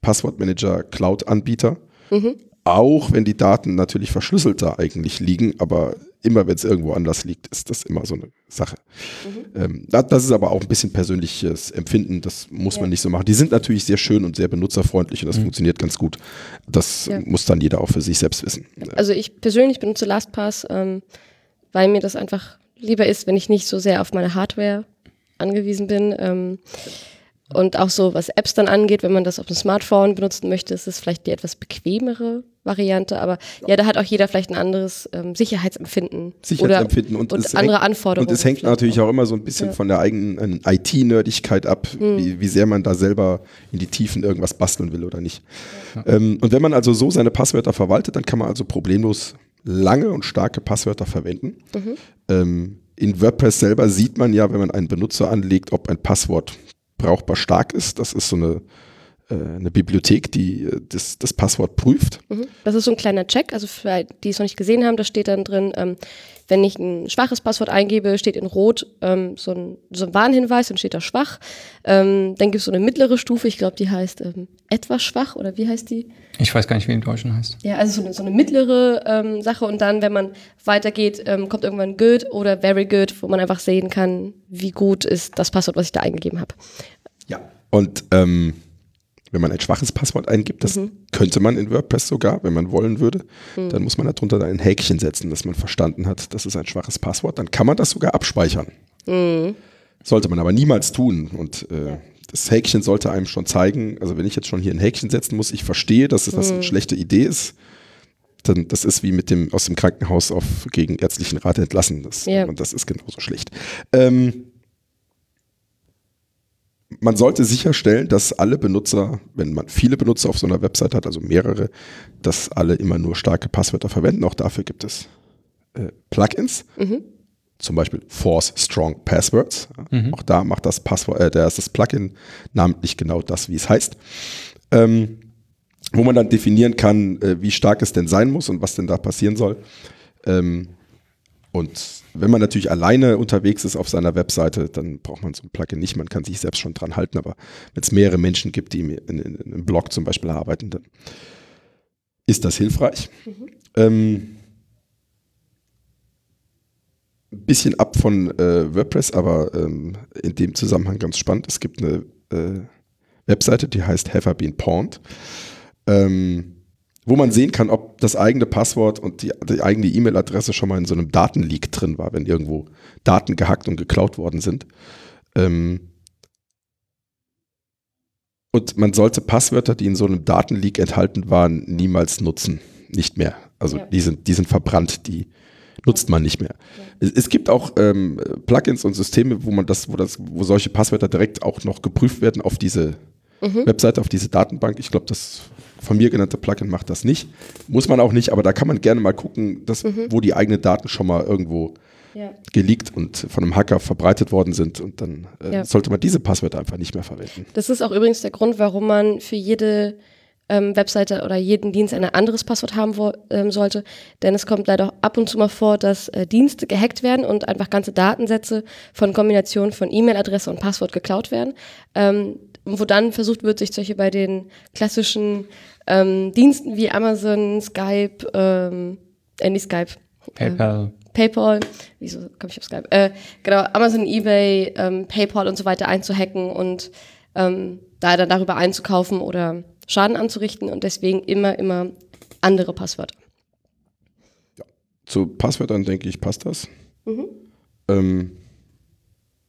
Passwortmanager-Cloud-Anbieter, auch wenn die Daten natürlich verschlüsselt da eigentlich liegen, aber immer wenn es irgendwo anders liegt, ist das immer so eine Sache. Das ist aber auch ein bisschen persönliches Empfinden, das muss man nicht so machen. Die sind natürlich sehr schön und sehr benutzerfreundlich und das funktioniert ganz gut. Das muss dann jeder auch für sich selbst wissen. Also ich persönlich benutze LastPass, weil mir das einfach lieber ist, wenn ich nicht so sehr auf meine Hardware angewiesen bin. Und auch so, was Apps dann angeht, wenn man das auf dem Smartphone benutzen möchte, ist es vielleicht die etwas bequemere Variante. Aber ja, da hat auch jeder vielleicht ein anderes Sicherheitsempfinden. Sicherheitsempfinden und andere Anforderungen. Und es hängt natürlich auch immer so ein bisschen von der eigenen IT-Nerdigkeit ab, wie sehr man da selber in die Tiefen irgendwas basteln will oder nicht. Und wenn man also so seine Passwörter verwaltet, dann kann man also problemlos lange und starke Passwörter verwenden. In WordPress selber sieht man ja, wenn man einen Benutzer anlegt, ob ein Passwort brauchbar stark ist. Das ist so eine Bibliothek, die das Passwort prüft. Das ist so ein kleiner Check, also für die es noch nicht gesehen haben, da steht dann drin, wenn ich ein schwaches Passwort eingebe, steht in Rot so ein Warnhinweis, dann steht da schwach. Dann gibt es so eine mittlere Stufe, ich glaube, die heißt etwas schwach oder wie heißt die? Ich weiß gar nicht, wie im Deutschen heißt. Ja, also so eine mittlere Sache und dann, wenn man weitergeht, kommt irgendwann good oder very good, wo man einfach sehen kann, wie gut ist das Passwort, was ich da eingegeben habe. Ja, und wenn man ein schwaches Passwort eingibt, das könnte man in WordPress sogar, wenn man wollen würde, dann muss man darunter ein Häkchen setzen, dass man verstanden hat, das ist ein schwaches Passwort. Dann kann man das sogar abspeichern. Mhm. Sollte man aber niemals tun. Und das Häkchen sollte einem schon zeigen, also wenn ich jetzt schon hier ein Häkchen setzen muss, ich verstehe, dass das eine schlechte Idee ist, dann das ist wie mit dem aus dem Krankenhaus gegen ärztlichen Rat entlassen. Das ist genauso schlecht. Man sollte sicherstellen, dass alle Benutzer, wenn man viele Benutzer auf so einer Website hat, also mehrere, dass alle immer nur starke Passwörter verwenden. Auch dafür gibt es Plugins, zum Beispiel Force Strong Passwords. Auch da macht das Passwort, das Plugin namentlich genau das, wie es heißt. Wo man dann definieren kann, wie stark es denn sein muss und was denn da passieren soll. Und wenn man natürlich alleine unterwegs ist auf seiner Webseite, dann braucht man so ein Plugin nicht. Man kann sich selbst schon dran halten. Aber wenn es mehrere Menschen gibt, die in einem Blog zum Beispiel arbeiten, dann ist das hilfreich. Ein bisschen ab von WordPress, aber in dem Zusammenhang ganz spannend. Es gibt eine Webseite, die heißt Have I Been Pwned, wo man sehen kann, ob das eigene Passwort und die eigene E-Mail-Adresse schon mal in so einem Datenleak drin war, wenn irgendwo Daten gehackt und geklaut worden sind. Und man sollte Passwörter, die in so einem Datenleak enthalten waren, niemals nutzen. Nicht mehr. Also die sind verbrannt, die nutzt man nicht mehr. Es gibt auch Plugins und Systeme, wo solche Passwörter direkt auch noch geprüft werden auf diese Webseite, auf diese Datenbank. Ich glaube, das von mir genannte Plugin macht das nicht. Muss man auch nicht, aber da kann man gerne mal gucken, wo die eigenen Daten schon mal irgendwo geleakt und von einem Hacker verbreitet worden sind. Und dann sollte man diese Passwörter einfach nicht mehr verwenden. Das ist auch übrigens der Grund, warum man für jede Webseite oder jeden Dienst ein anderes Passwort haben sollte, denn es kommt leider auch ab und zu mal vor, dass Dienste gehackt werden und einfach ganze Datensätze von Kombinationen von E-Mail-Adresse und Passwort geklaut werden, wo dann versucht wird, sich solche bei den klassischen Diensten wie Amazon, Skype, nicht Skype, PayPal, wieso komme ich auf Skype? Genau, Amazon, eBay, PayPal und so weiter einzuhacken und da dann darüber einzukaufen oder Schaden anzurichten und deswegen immer andere Passwörter. Ja. Zu Passwörtern, denke ich, passt das. Ja,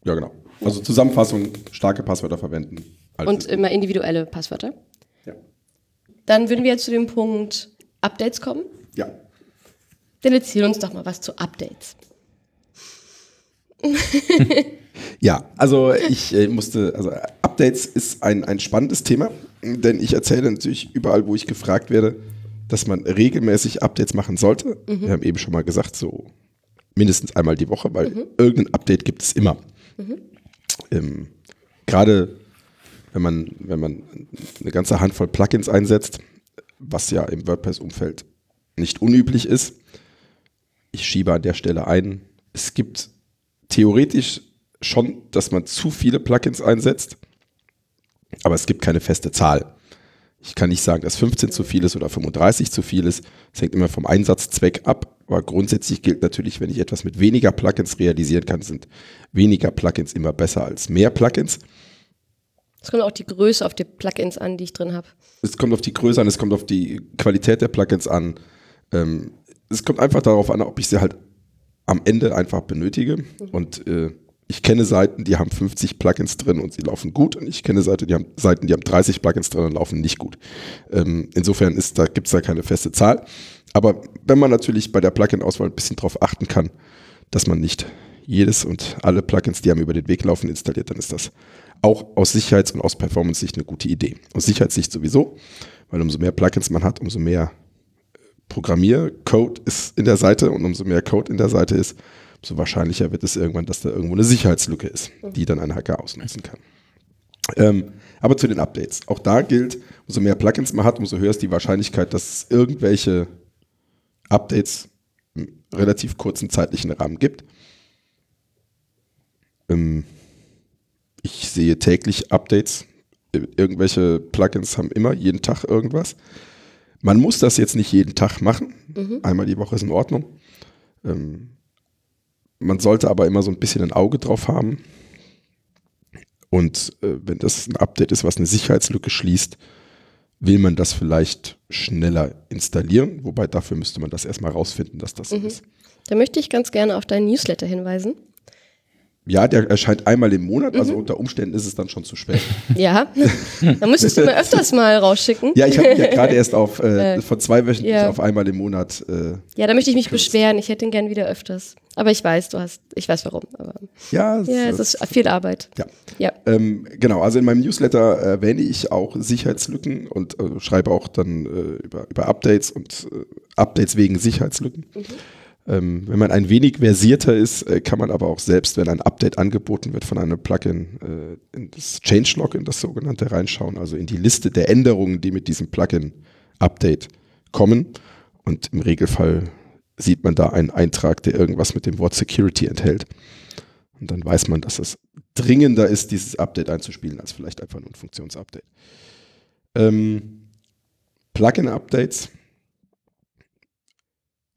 genau. Also Zusammenfassung, starke Passwörter verwenden. Und immer individuelle Passwörter. Ja. Dann würden wir jetzt zu dem Punkt Updates kommen. Ja. Dann erzähl uns doch mal was zu Updates. Ja, also Updates ist ein spannendes Thema, denn ich erzähle natürlich überall, wo ich gefragt werde, dass man regelmäßig Updates machen sollte. Wir haben eben schon mal gesagt, so mindestens einmal die Woche, weil irgendein Update gibt es immer. Gerade wenn man eine ganze Handvoll Plugins einsetzt, was ja im WordPress-Umfeld nicht unüblich ist. Ich schiebe an der Stelle ein, es gibt theoretisch schon, dass man zu viele Plugins einsetzt, aber es gibt keine feste Zahl. Ich kann nicht sagen, dass 15 zu viel ist oder 35 zu viel ist. Es hängt immer vom Einsatzzweck ab, aber grundsätzlich gilt natürlich, wenn ich etwas mit weniger Plugins realisieren kann, sind weniger Plugins immer besser als mehr Plugins. Es kommt auch die Größe auf die Plugins an, die ich drin habe. Es kommt auf die Größe an, es kommt auf die Qualität der Plugins an. Es kommt einfach darauf an, ob ich sie halt am Ende einfach benötige und ich kenne Seiten, die haben 50 Plugins drin und sie laufen gut. Und ich kenne Seiten, die haben 30 Plugins drin und laufen nicht gut. Insofern gibt es da keine feste Zahl. Aber wenn man natürlich bei der Plugin-Auswahl ein bisschen drauf achten kann, dass man nicht jedes und alle Plugins, die einem über den Weg laufen, installiert, dann ist das auch aus Sicherheits- und aus Performance-Sicht eine gute Idee. Aus Sicherheitssicht sowieso, weil umso mehr Plugins man hat, umso mehr Programmiercode ist in der Seite und umso mehr Code in der Seite ist, so wahrscheinlicher wird es irgendwann, dass da irgendwo eine Sicherheitslücke ist, die dann ein Hacker ausnutzen kann. Aber zu den Updates. Auch da gilt, umso mehr Plugins man hat, umso höher ist die Wahrscheinlichkeit, dass es irgendwelche Updates im relativ kurzen zeitlichen Rahmen gibt. Ich sehe täglich Updates. Irgendwelche Plugins haben immer jeden Tag irgendwas. Man muss das jetzt nicht jeden Tag machen. Einmal die Woche ist in Ordnung. Man sollte aber immer so ein bisschen ein Auge drauf haben Und wenn das ein Update ist, was eine Sicherheitslücke schließt, will man das vielleicht schneller installieren. Wobei dafür müsste man das erstmal rausfinden, dass das so ist. Da möchte ich ganz gerne auf deinen Newsletter hinweisen. Ja, der erscheint einmal im Monat, also unter Umständen ist es dann schon zu spät. Ja, da müsstest du mir öfters mal rausschicken. Ja, ich habe ja gerade erst auf von zweiwöchentlich auf einmal im Monat. Ja, da möchte ich mich beschweren. Ich hätte ihn gern wieder öfters. Aber ich weiß, ich weiß warum. Aber ja, es ist viel Arbeit. Ja. Genau, also in meinem Newsletter erwähne ich auch Sicherheitslücken und schreibe auch dann über Updates und Updates wegen Sicherheitslücken. Wenn man ein wenig versierter ist, kann man aber auch selbst, wenn ein Update angeboten wird von einem Plugin, in das Changelog, in das sogenannte, reinschauen, also in die Liste der Änderungen, die mit diesem Plugin-Update kommen. Und im Regelfall sieht man da einen Eintrag, der irgendwas mit dem Wort Security enthält. Und dann weiß man, dass es dringender ist, dieses Update einzuspielen, als vielleicht einfach nur ein Funktionsupdate. Plugin-Updates.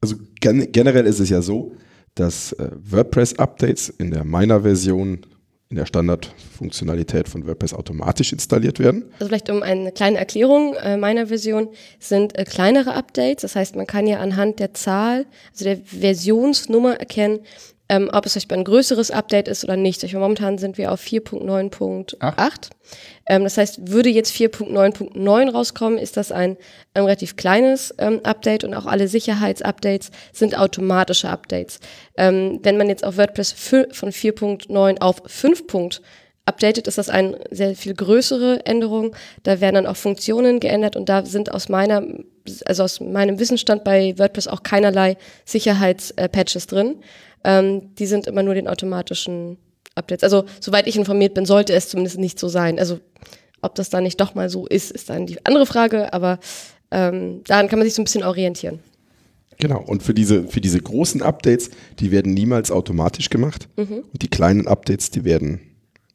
Also generell ist es ja so, dass WordPress-Updates in der Minor-Version, in der Standardfunktionalität von WordPress automatisch installiert werden. Also vielleicht um eine kleine Erklärung, Minor-Version sind kleinere Updates, das heißt, man kann ja anhand der Zahl, also der Versionsnummer erkennen, ob es zum Beispiel ein größeres Update ist oder nicht. Also momentan sind wir auf 4.9.8. Das heißt, würde jetzt 4.9.9 rauskommen, ist das ein relativ kleines Update, und auch alle Sicherheitsupdates sind automatische Updates. Wenn man jetzt auf WordPress von 4.9 auf 5. updated, ist das eine sehr viel größere Änderung. Da werden dann auch Funktionen geändert, und da sind aus meinem Wissensstand bei WordPress auch keinerlei Sicherheitspatches drin. Die sind immer nur den automatischen Updates. Also soweit ich informiert bin, sollte es zumindest nicht so sein. Also ob das dann nicht doch mal so ist, ist dann die andere Frage, aber daran kann man sich so ein bisschen orientieren. Genau, und für diese großen Updates, die werden niemals automatisch gemacht, und die kleinen Updates, die werden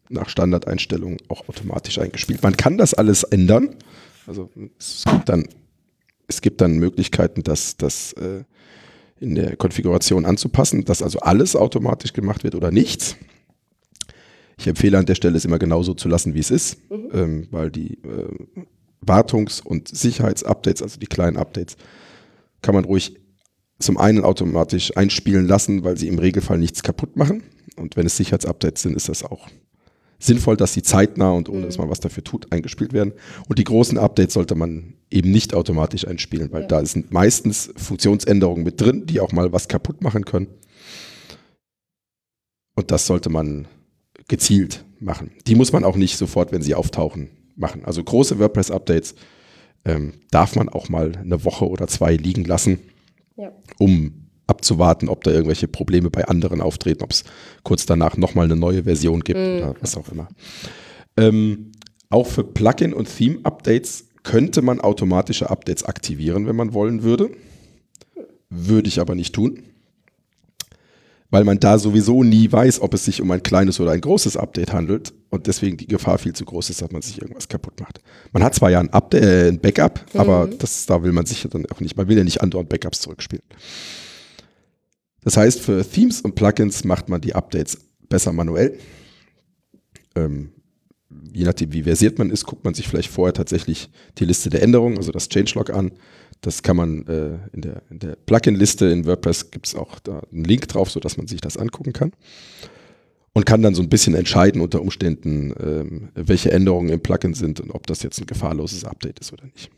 nach Standardeinstellungen auch automatisch eingespielt. Man kann das alles ändern. Also es gibt dann Möglichkeiten, das in der Konfiguration anzupassen, dass also alles automatisch gemacht wird oder nichts. Ich empfehle an der Stelle, es immer genauso zu lassen, wie es ist, weil die Wartungs- und Sicherheitsupdates, also die kleinen Updates, kann man ruhig zum einen automatisch einspielen lassen, weil sie im Regelfall nichts kaputt machen. Und wenn es Sicherheitsupdates sind, ist das auch sinnvoll, dass sie zeitnah und ohne dass man was dafür tut, eingespielt werden. Und die großen Updates sollte man eben nicht automatisch einspielen, weil da sind meistens Funktionsänderungen mit drin, die auch mal was kaputt machen können. Und das sollte man gezielt machen. Die muss man auch nicht sofort, wenn sie auftauchen, machen. Also große WordPress-Updates darf man auch mal eine Woche oder zwei liegen lassen, um abzuwarten, ob da irgendwelche Probleme bei anderen auftreten, ob es kurz danach nochmal eine neue Version gibt oder was auch immer. Auch für Plugin- und Theme-Updates könnte man automatische Updates aktivieren, wenn man wollen würde. Würde ich aber nicht tun, weil man da sowieso nie weiß, ob es sich um ein kleines oder ein großes Update handelt, und deswegen die Gefahr viel zu groß ist, dass man sich irgendwas kaputt macht. Man hat zwar ja ein Backup, aber da will man sich ja dann auch nicht, man will ja nicht andauernd Backups zurückspielen. Das heißt, für Themes und Plugins macht man die Updates besser manuell. Je nachdem, wie versiert man ist, guckt man sich vielleicht vorher tatsächlich die Liste der Änderungen, also das Changelog an. Das kann man in der Plugin-Liste in WordPress, gibt es auch da einen Link drauf, sodass man sich das angucken kann. Und kann dann so ein bisschen entscheiden unter Umständen, welche Änderungen im Plugin sind und ob das jetzt ein gefahrloses Update ist oder nicht.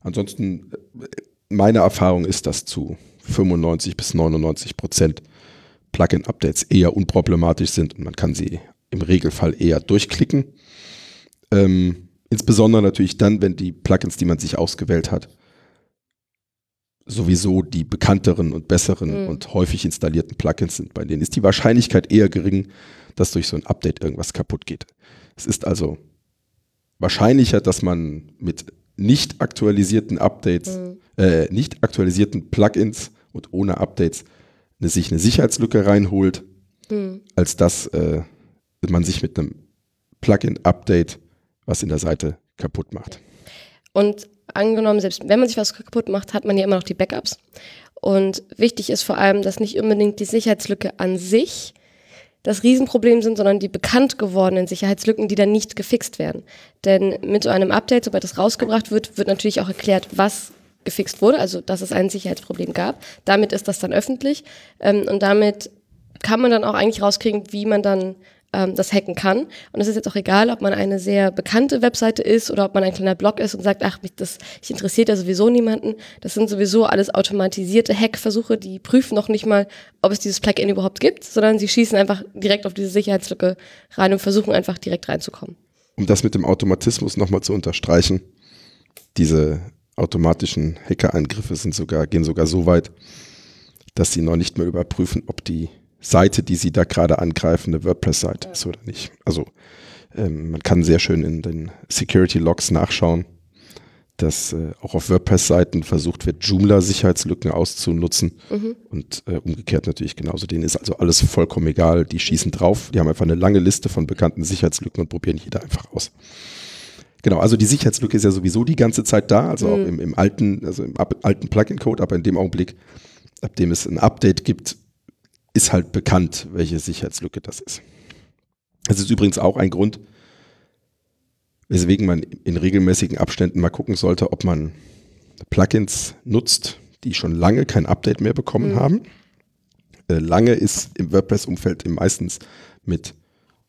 Ansonsten, meine Erfahrung ist, dass zu 95-99% Plugin-Updates eher unproblematisch sind und man kann sie im Regelfall eher durchklicken. Insbesondere natürlich dann, wenn die Plugins, die man sich ausgewählt hat, sowieso die bekannteren und besseren und häufig installierten Plugins sind. Bei denen ist die Wahrscheinlichkeit eher gering, dass durch so ein Update irgendwas kaputt geht. Es ist also wahrscheinlicher, dass man mit nicht aktualisierten Updates, nicht aktualisierten Plugins und ohne Updates sich eine Sicherheitslücke reinholt, als dass man sich mit einem Plugin-Update was in der Seite kaputt macht. Und angenommen, selbst wenn man sich was kaputt macht, hat man ja immer noch die Backups. Und wichtig ist vor allem, dass nicht unbedingt die Sicherheitslücke an sich das Riesenproblem sind, sondern die bekannt gewordenen Sicherheitslücken, die dann nicht gefixt werden. Denn mit so einem Update, sobald das rausgebracht wird, wird natürlich auch erklärt, was gefixt wurde, also dass es ein Sicherheitsproblem gab. Damit ist das dann öffentlich und damit kann man dann auch eigentlich rauskriegen, wie man dann das hacken kann. Und es ist jetzt auch egal, ob man eine sehr bekannte Webseite ist oder ob man ein kleiner Blog ist und sagt, ach, ich interessiert ja sowieso niemanden. Das sind sowieso alles automatisierte Hackversuche, die prüfen noch nicht mal, ob es dieses Plugin überhaupt gibt, sondern sie schießen einfach direkt auf diese Sicherheitslücke rein und versuchen einfach direkt reinzukommen. Um das mit dem Automatismus nochmal zu unterstreichen, diese automatischen Hackerangriffe gehen sogar so weit, dass sie noch nicht mehr überprüfen, ob die Seite, die sie da gerade angreifen, eine WordPress-Seite ist oder nicht. Also man kann sehr schön in den Security-Logs nachschauen, dass auch auf WordPress-Seiten versucht wird, Joomla-Sicherheitslücken auszunutzen und umgekehrt natürlich genauso. Denen ist also alles vollkommen egal, die schießen drauf, die haben einfach eine lange Liste von bekannten Sicherheitslücken und probieren jeder einfach aus. Genau, also die Sicherheitslücke ist ja sowieso die ganze Zeit da, also auch im alten Plugin-Code, aber in dem Augenblick, ab dem es ein Update gibt, ist halt bekannt, welche Sicherheitslücke das ist. Das ist übrigens auch ein Grund, weswegen man in regelmäßigen Abständen mal gucken sollte, ob man Plugins nutzt, die schon lange kein Update mehr bekommen haben. Lange ist im WordPress-Umfeld meistens mit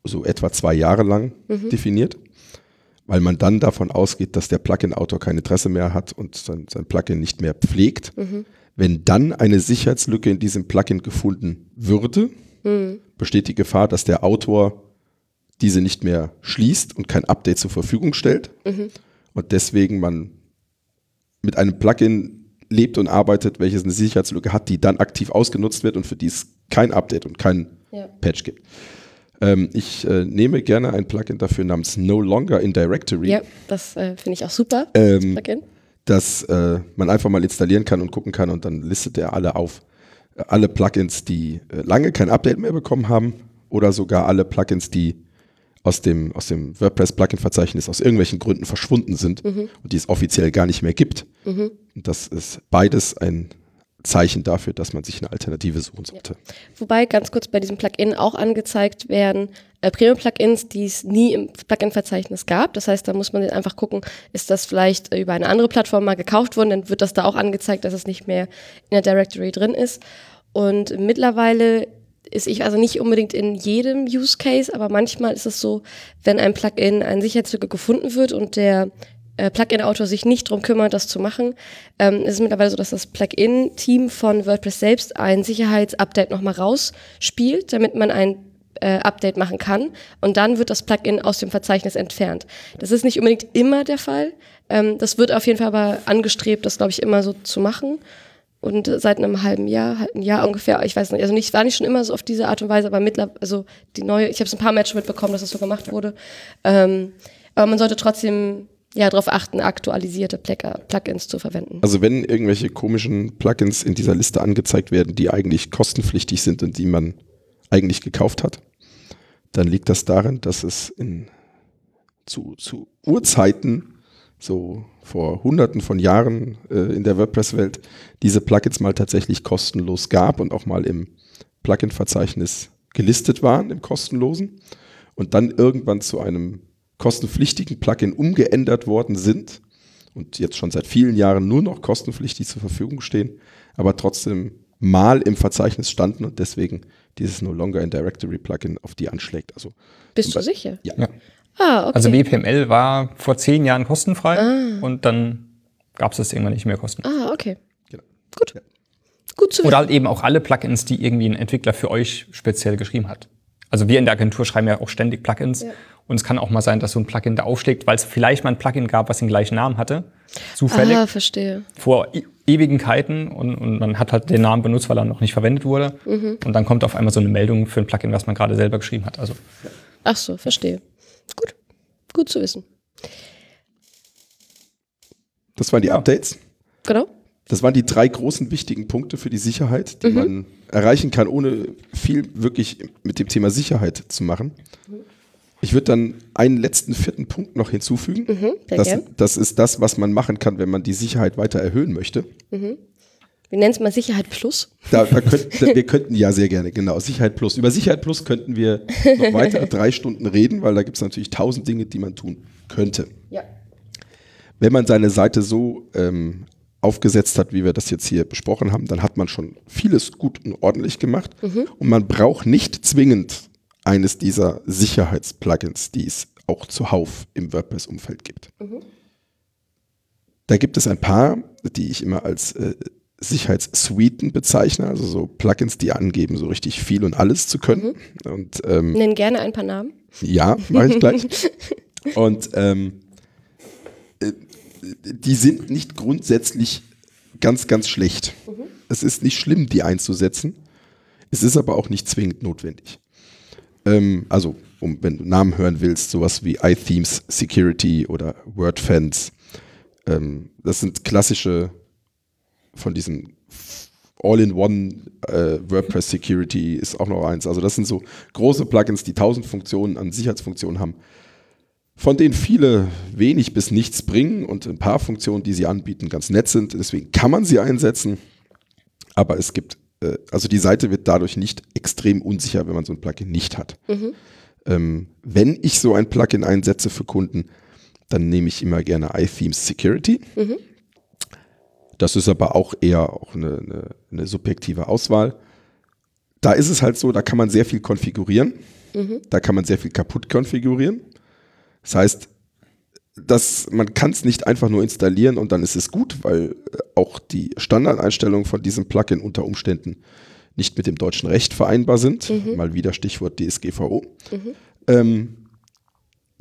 so etwa 2 Jahre lang definiert, weil man dann davon ausgeht, dass der Plugin-Autor kein Interesse mehr hat und sein Plugin nicht mehr pflegt. Wenn dann eine Sicherheitslücke in diesem Plugin gefunden würde, besteht die Gefahr, dass der Autor diese nicht mehr schließt und kein Update zur Verfügung stellt. Und deswegen man mit einem Plugin lebt und arbeitet, welches eine Sicherheitslücke hat, die dann aktiv ausgenutzt wird und für die es kein Update und kein Patch gibt. Ich nehme gerne ein Plugin dafür namens No Longer in Directory. Ja, das finde ich auch super, das Plugin. Dass man einfach mal installieren kann und gucken kann und dann listet er alle auf. Alle Plugins, die lange kein Update mehr bekommen haben oder sogar alle Plugins, die aus dem WordPress-Plugin-Verzeichnis aus irgendwelchen Gründen verschwunden sind und die es offiziell gar nicht mehr gibt. Und das ist beides ein Zeichen dafür, dass man sich eine Alternative suchen sollte. Ja. Wobei ganz kurz bei diesem Plugin auch angezeigt werden Premium-Plugins, die es nie im Plugin-Verzeichnis gab. Das heißt, da muss man einfach gucken, ist das vielleicht über eine andere Plattform mal gekauft worden, dann wird das da auch angezeigt, dass es nicht mehr in der Directory drin ist. Und mittlerweile ist ich also nicht unbedingt in jedem Use Case, aber manchmal ist es so, wenn ein Plugin, eine Sicherheitslücke gefunden wird und der Plugin-Autor sich nicht darum kümmert, das zu machen. Es ist mittlerweile so, dass das Plugin-Team von WordPress selbst ein Sicherheitsupdate nochmal rausspielt, damit man ein Update machen kann. Und dann wird das Plugin aus dem Verzeichnis entfernt. Das ist nicht unbedingt immer der Fall. Das wird auf jeden Fall aber angestrebt, das glaube ich immer so zu machen. Und seit einem halben Jahr, ungefähr, ich weiß nicht, also war nicht schon immer so auf diese Art und Weise, aber mittlerweile, also die neue, ich habe es ein paar Mal schon mitbekommen, dass das so gemacht wurde. Aber man sollte trotzdem darauf achten, aktualisierte Plugins zu verwenden. Also wenn irgendwelche komischen Plugins in dieser Liste angezeigt werden, die eigentlich kostenpflichtig sind und die man eigentlich gekauft hat, dann liegt das darin, dass es zu Urzeiten, so vor Hunderten von Jahren in der WordPress-Welt, diese Plugins mal tatsächlich kostenlos gab und auch mal im Plugin-Verzeichnis gelistet waren, im kostenlosen, und dann irgendwann zu einem kostenpflichtigen Plugin umgeändert worden sind und jetzt schon seit vielen Jahren nur noch kostenpflichtig zur Verfügung stehen, aber trotzdem mal im Verzeichnis standen und deswegen dieses No Longer in Directory Plugin auf die anschlägt. Also bist du sicher? Ja. Ah, okay. Also WPML war vor 10 Jahren kostenfrei und dann gab es das irgendwann nicht mehr kostenlos. Ah, okay. Genau. Gut. Ja. Gut zu wissen. Oder halt eben auch alle Plugins, die irgendwie ein Entwickler für euch speziell geschrieben hat. Also wir in der Agentur schreiben ja auch ständig Plugins. Ja. Und es kann auch mal sein, dass so ein Plugin da aufschlägt, weil es vielleicht mal ein Plugin gab, was den gleichen Namen hatte. Zufällig. Ah, verstehe. Vor Ewigkeiten. Und man hat halt den Namen benutzt, weil er noch nicht verwendet wurde. Und dann kommt auf einmal so eine Meldung für ein Plugin, was man gerade selber geschrieben hat. Also. Ach so, verstehe. Gut. Gut zu wissen. Das waren die Updates. Genau. Das waren die 3 großen wichtigen Punkte für die Sicherheit, die man erreichen kann, ohne viel wirklich mit dem Thema Sicherheit zu machen. Ich würde dann einen letzten 4. Punkt noch hinzufügen. Das ist das, was man machen kann, wenn man die Sicherheit weiter erhöhen möchte. wir nennen es mal Sicherheit Plus. Wir könnten ja sehr gerne, genau, Sicherheit Plus. Über Sicherheit Plus könnten wir noch weitere 3 Stunden reden, weil da gibt es natürlich 1000 Dinge, die man tun könnte. Ja. Wenn man seine Seite so aufgesetzt hat, wie wir das jetzt hier besprochen haben, dann hat man schon vieles gut und ordentlich gemacht. Mhm. Und man braucht nicht zwingend eines dieser Sicherheits-Plugins, die es auch zuhauf im WordPress-Umfeld gibt. Mhm. Da gibt es ein paar, die ich immer als Sicherheitssuiten bezeichne, also so Plugins, die angeben, so richtig viel und alles zu können. Mhm. Und, nenn gerne ein paar Namen. Ja, mache ich gleich. Und die sind nicht grundsätzlich ganz, ganz schlecht. Mhm. Es ist nicht schlimm, die einzusetzen. Es ist aber auch nicht zwingend notwendig. Also, wenn du Namen hören willst, sowas wie iThemes Security oder Wordfence. Das sind klassische von diesen All-in-One WordPress Security ist auch noch eins. Also das sind so große Plugins, die 1000 Funktionen an Sicherheitsfunktionen haben, von denen viele wenig bis nichts bringen und ein paar Funktionen, die sie anbieten, ganz nett sind. Deswegen kann man sie einsetzen, aber es gibt, also die Seite wird dadurch nicht extrem unsicher, wenn man so ein Plugin nicht hat. Mhm. Wenn ich so ein Plugin einsetze für Kunden, dann nehme ich immer gerne iThemes Security. Mhm. Das ist aber auch eher auch eine subjektive Auswahl. Da ist es halt so, da kann man sehr viel konfigurieren. Mhm. Da kann man sehr viel kaputt konfigurieren. Das heißt, man kann es nicht einfach nur installieren und dann ist es gut, weil auch die Standardeinstellungen von diesem Plugin unter Umständen nicht mit dem deutschen Recht vereinbar sind. Mhm. Mal wieder Stichwort DSGVO. Mhm.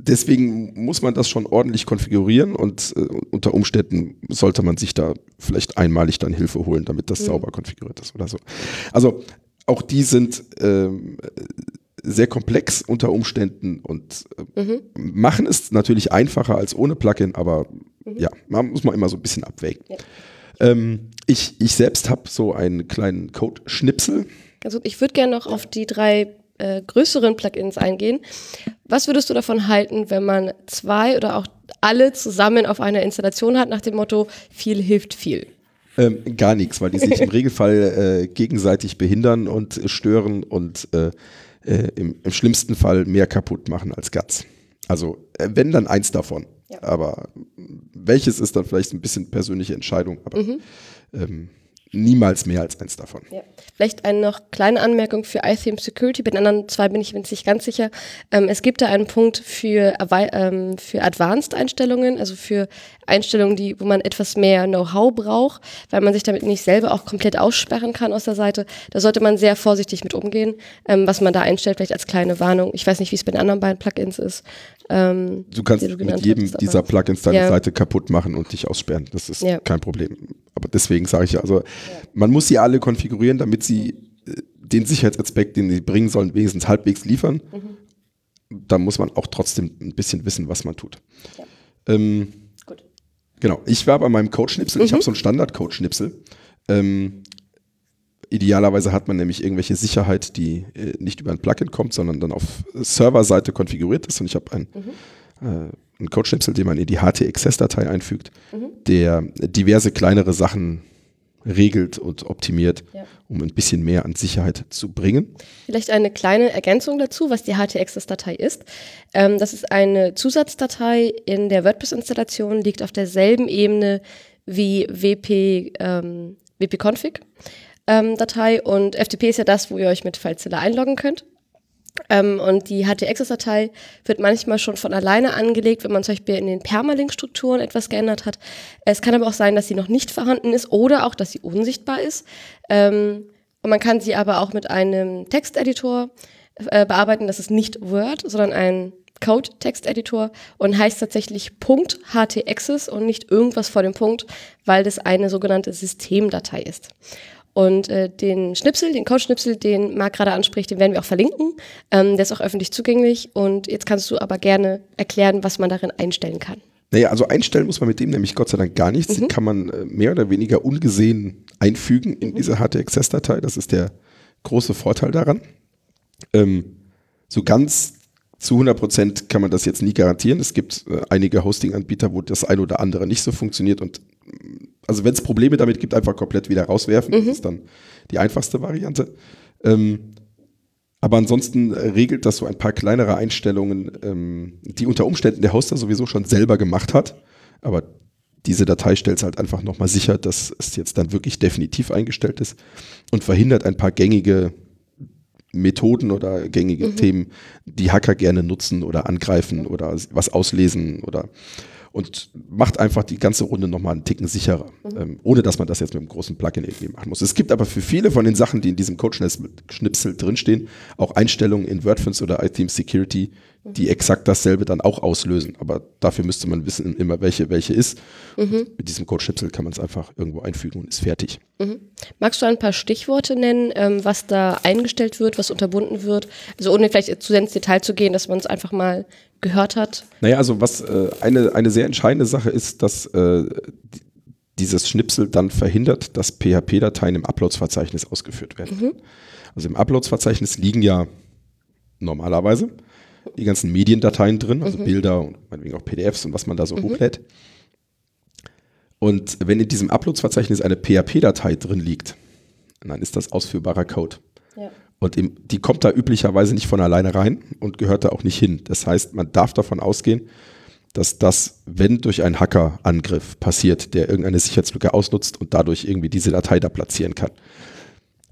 Deswegen muss man das schon ordentlich konfigurieren und unter Umständen sollte man sich da vielleicht einmalig dann Hilfe holen, damit das sauber konfiguriert ist oder so. Also auch die sind sehr komplex unter Umständen und machen es natürlich einfacher als ohne Plugin, aber ja, muss man immer so ein bisschen abwägen. Ja. Ich selbst habe so einen kleinen Code-Schnipsel. Also ich würde gerne noch auf die 3 größeren Plugins eingehen. Was würdest du davon halten, wenn man 2 oder auch alle zusammen auf einer Installation hat, nach dem Motto, viel hilft viel? Gar nichts, weil die sich im Regelfall gegenseitig behindern und stören und im schlimmsten Fall mehr kaputt machen als ganz. Also wenn, dann eins davon. Ja. Aber welches ist dann vielleicht ein bisschen persönliche Entscheidung, aber niemals mehr als eins davon. Ja. Vielleicht eine noch kleine Anmerkung für iThemes Security. Bei den anderen 2 bin ich mir nicht ganz sicher. Es gibt da einen Punkt für Advanced-Einstellungen, also für Einstellungen, wo man etwas mehr Know-how braucht, weil man sich damit nicht selber auch komplett aussperren kann aus der Seite. Da sollte man sehr vorsichtig mit umgehen, was man da einstellt, vielleicht als kleine Warnung. Ich weiß nicht, wie es bei den anderen beiden Plugins ist. Du kannst mit jedem dieser Plugins deine Seite kaputt machen und dich aussperren. Das ist kein Problem. Aber deswegen sage ich ja, also man muss sie alle konfigurieren, damit sie den Sicherheitsaspekt, den sie bringen sollen, wenigstens halbwegs liefern. Mhm. Da muss man auch trotzdem ein bisschen wissen, was man tut. Ja. Gut. Genau. Ich war bei meinem Codeschnipsel. Ich habe so einen Standard-Codeschnipsel. Idealerweise hat man nämlich irgendwelche Sicherheit, die nicht über ein Plugin kommt, sondern dann auf Serverseite konfiguriert ist. Und ich habe einen Codeschnipsel, den man in die HT-Access-Datei einfügt, der diverse kleinere Sachen regelt und optimiert, um ein bisschen mehr an Sicherheit zu bringen. Vielleicht eine kleine Ergänzung dazu, was die HT-Access-Datei ist. Das ist eine Zusatzdatei in der WordPress-Installation, liegt auf derselben Ebene wie wp-config. Datei und FTP ist ja das, wo ihr euch mit FileZilla einloggen könnt. Und die HT-Access-Datei wird manchmal schon von alleine angelegt, wenn man zum Beispiel in den Permalink-Strukturen etwas geändert hat. Es kann aber auch sein, dass sie noch nicht vorhanden ist oder auch, dass sie unsichtbar ist. Und man kann sie aber auch mit einem Texteditor bearbeiten. Das ist nicht Word, sondern ein Code-Texteditor und heißt tatsächlich .htaccess und nicht irgendwas vor dem Punkt, weil das eine sogenannte Systemdatei ist. Und den Codeschnipsel, den Marc gerade anspricht, den werden wir auch verlinken. Der ist auch öffentlich zugänglich und jetzt kannst du aber gerne erklären, was man darin einstellen kann. Naja, also einstellen muss man mit dem nämlich Gott sei Dank gar nichts. Den kann man mehr oder weniger ungesehen einfügen in diese HT-Access-Datei. Das ist der große Vorteil daran. So ganz zu 100% kann man das jetzt nie garantieren. Es gibt einige Hosting-Anbieter, wo das ein oder andere nicht so funktioniert und Also wenn es Probleme damit gibt, einfach komplett wieder rauswerfen. Das ist dann die einfachste Variante. Aber ansonsten regelt das so ein paar kleinere Einstellungen, die unter Umständen der Hoster sowieso schon selber gemacht hat. Aber diese Datei stellt es halt einfach nochmal sicher, dass es jetzt dann wirklich definitiv eingestellt ist und verhindert ein paar gängige Methoden oder gängige Themen, die Hacker gerne nutzen oder angreifen oder was auslesen oder und macht einfach die ganze Runde nochmal einen Ticken sicherer, ohne dass man das jetzt mit einem großen Plugin irgendwie machen muss. Es gibt aber für viele von den Sachen, die in diesem Codeschnipsel drinstehen, auch Einstellungen in Wordfence oder iThemes Security, die exakt dasselbe dann auch auslösen. Aber dafür müsste man wissen, immer welche ist. Mit diesem Codeschnipsel kann man es einfach irgendwo einfügen und ist fertig. Magst du ein paar Stichworte nennen, was da eingestellt wird, was unterbunden wird? Also ohne vielleicht zu sehr ins Detail zu gehen, dass man es einfach mal gehört hat? Naja, also was eine sehr entscheidende Sache ist, dass dieses Schnipsel dann verhindert, dass PHP-Dateien im Uploads-Verzeichnis ausgeführt werden. Also im Uploads-Verzeichnis liegen ja normalerweise die ganzen Mediendateien drin, also Bilder und meinetwegen auch PDFs und was man da so hochlädt. Und wenn in diesem Uploads-Verzeichnis eine PHP-Datei drin liegt, dann ist das ausführbarer Code. Und die kommt da üblicherweise nicht von alleine rein und gehört da auch nicht hin. Das heißt, man darf davon ausgehen, dass das, wenn durch einen Hackerangriff passiert, der irgendeine Sicherheitslücke ausnutzt und dadurch irgendwie diese Datei da platzieren kann.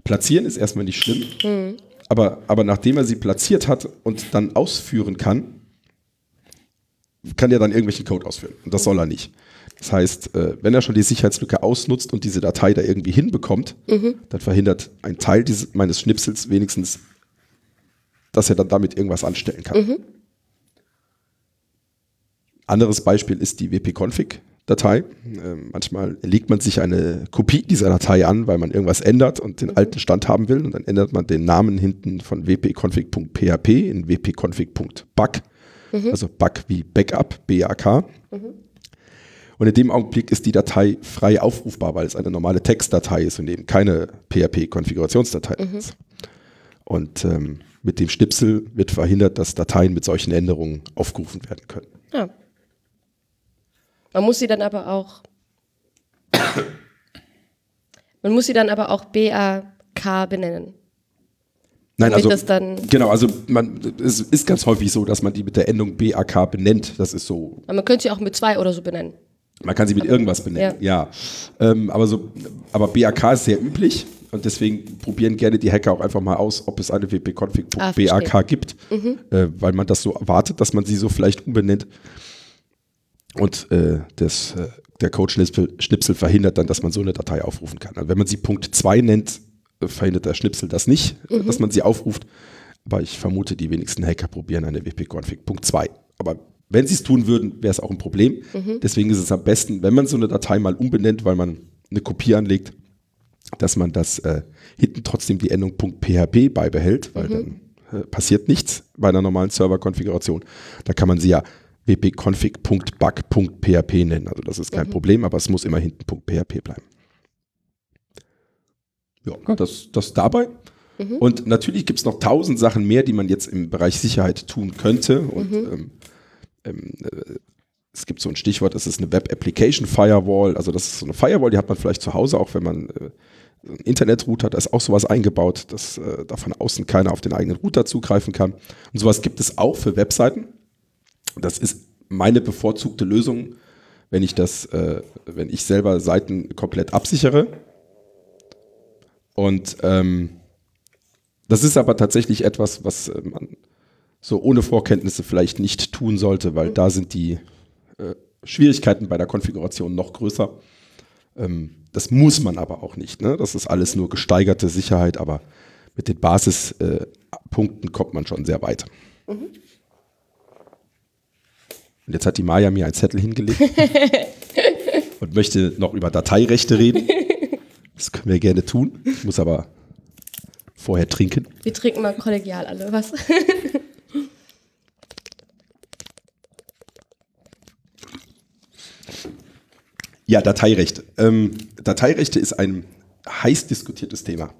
Platzieren ist erstmal nicht schlimm, aber nachdem er sie platziert hat und dann ausführen kann, kann er dann irgendwelchen Code ausführen. Und das soll er nicht. Das heißt, wenn er schon die Sicherheitslücke ausnutzt und diese Datei da irgendwie hinbekommt, dann verhindert ein Teil meines Schnipsels wenigstens, dass er dann damit irgendwas anstellen kann. Anderes Beispiel ist die wp-config-Datei. Manchmal legt man sich eine Kopie dieser Datei an, weil man irgendwas ändert und den alten Stand haben will. Und dann ändert man den Namen hinten von wp-config.php in wp-config.back. Also back wie Backup, B-A-K. Und in dem Augenblick ist die Datei frei aufrufbar, weil es eine normale Textdatei ist und eben keine PHP-Konfigurationsdatei ist. Und mit dem Schnipsel wird verhindert, dass Dateien mit solchen Änderungen aufgerufen werden können. Ja. Man muss sie dann aber auch BAK benennen. Nein, also genau, also es ist ganz häufig so, dass man die mit der Endung BAK benennt. Das ist so. Aber man könnte sie auch mit 2 oder so benennen. Man kann sie mit irgendwas benennen, ja. Aber BAK ist sehr üblich und deswegen probieren gerne die Hacker auch einfach mal aus, ob es eine wp-config.bak gibt, weil man das so erwartet, dass man sie so vielleicht umbenennt und der Code-Schnipsel verhindert dann, dass man so eine Datei aufrufen kann. Also wenn man sie Punkt 2 nennt, verhindert der Schnipsel das nicht, dass man sie aufruft, aber ich vermute, die wenigsten Hacker probieren eine wp-config.2, aber wenn sie es tun würden, wäre es auch ein Problem. Deswegen ist es am besten, wenn man so eine Datei mal umbenennt, weil man eine Kopie anlegt, dass man das hinten trotzdem die Endung .php beibehält, weil dann passiert nichts bei einer normalen Serverkonfiguration. Da kann man sie ja wp-config.bug.php nennen. Also das ist kein Problem, aber es muss immer hinten .php bleiben. Ja, das dabei. Und natürlich gibt es noch 1000 Sachen mehr, die man jetzt im Bereich Sicherheit tun könnte und es gibt so ein Stichwort, es ist eine Web Application Firewall, also das ist so eine Firewall, die hat man vielleicht zu Hause, auch wenn man einen Internetrouter hat, da ist auch sowas eingebaut, dass da von außen keiner auf den eigenen Router zugreifen kann und sowas gibt es auch für Webseiten. Das ist meine bevorzugte Lösung, wenn ich wenn ich selber Seiten komplett absichere und das ist aber tatsächlich etwas, was man so ohne Vorkenntnisse vielleicht nicht tun sollte, weil da sind die Schwierigkeiten bei der Konfiguration noch größer. Das muss man aber auch nicht, ne? Das ist alles nur gesteigerte Sicherheit, aber mit den Basispunkten kommt man schon sehr weit. Und jetzt hat die Maya mir einen Zettel hingelegt und möchte noch über Dateirechte reden. Das können wir gerne tun, ich muss aber vorher trinken. Wir trinken mal kollegial alle, was? Ja, Dateirechte. Dateirechte ist ein heiß diskutiertes Thema.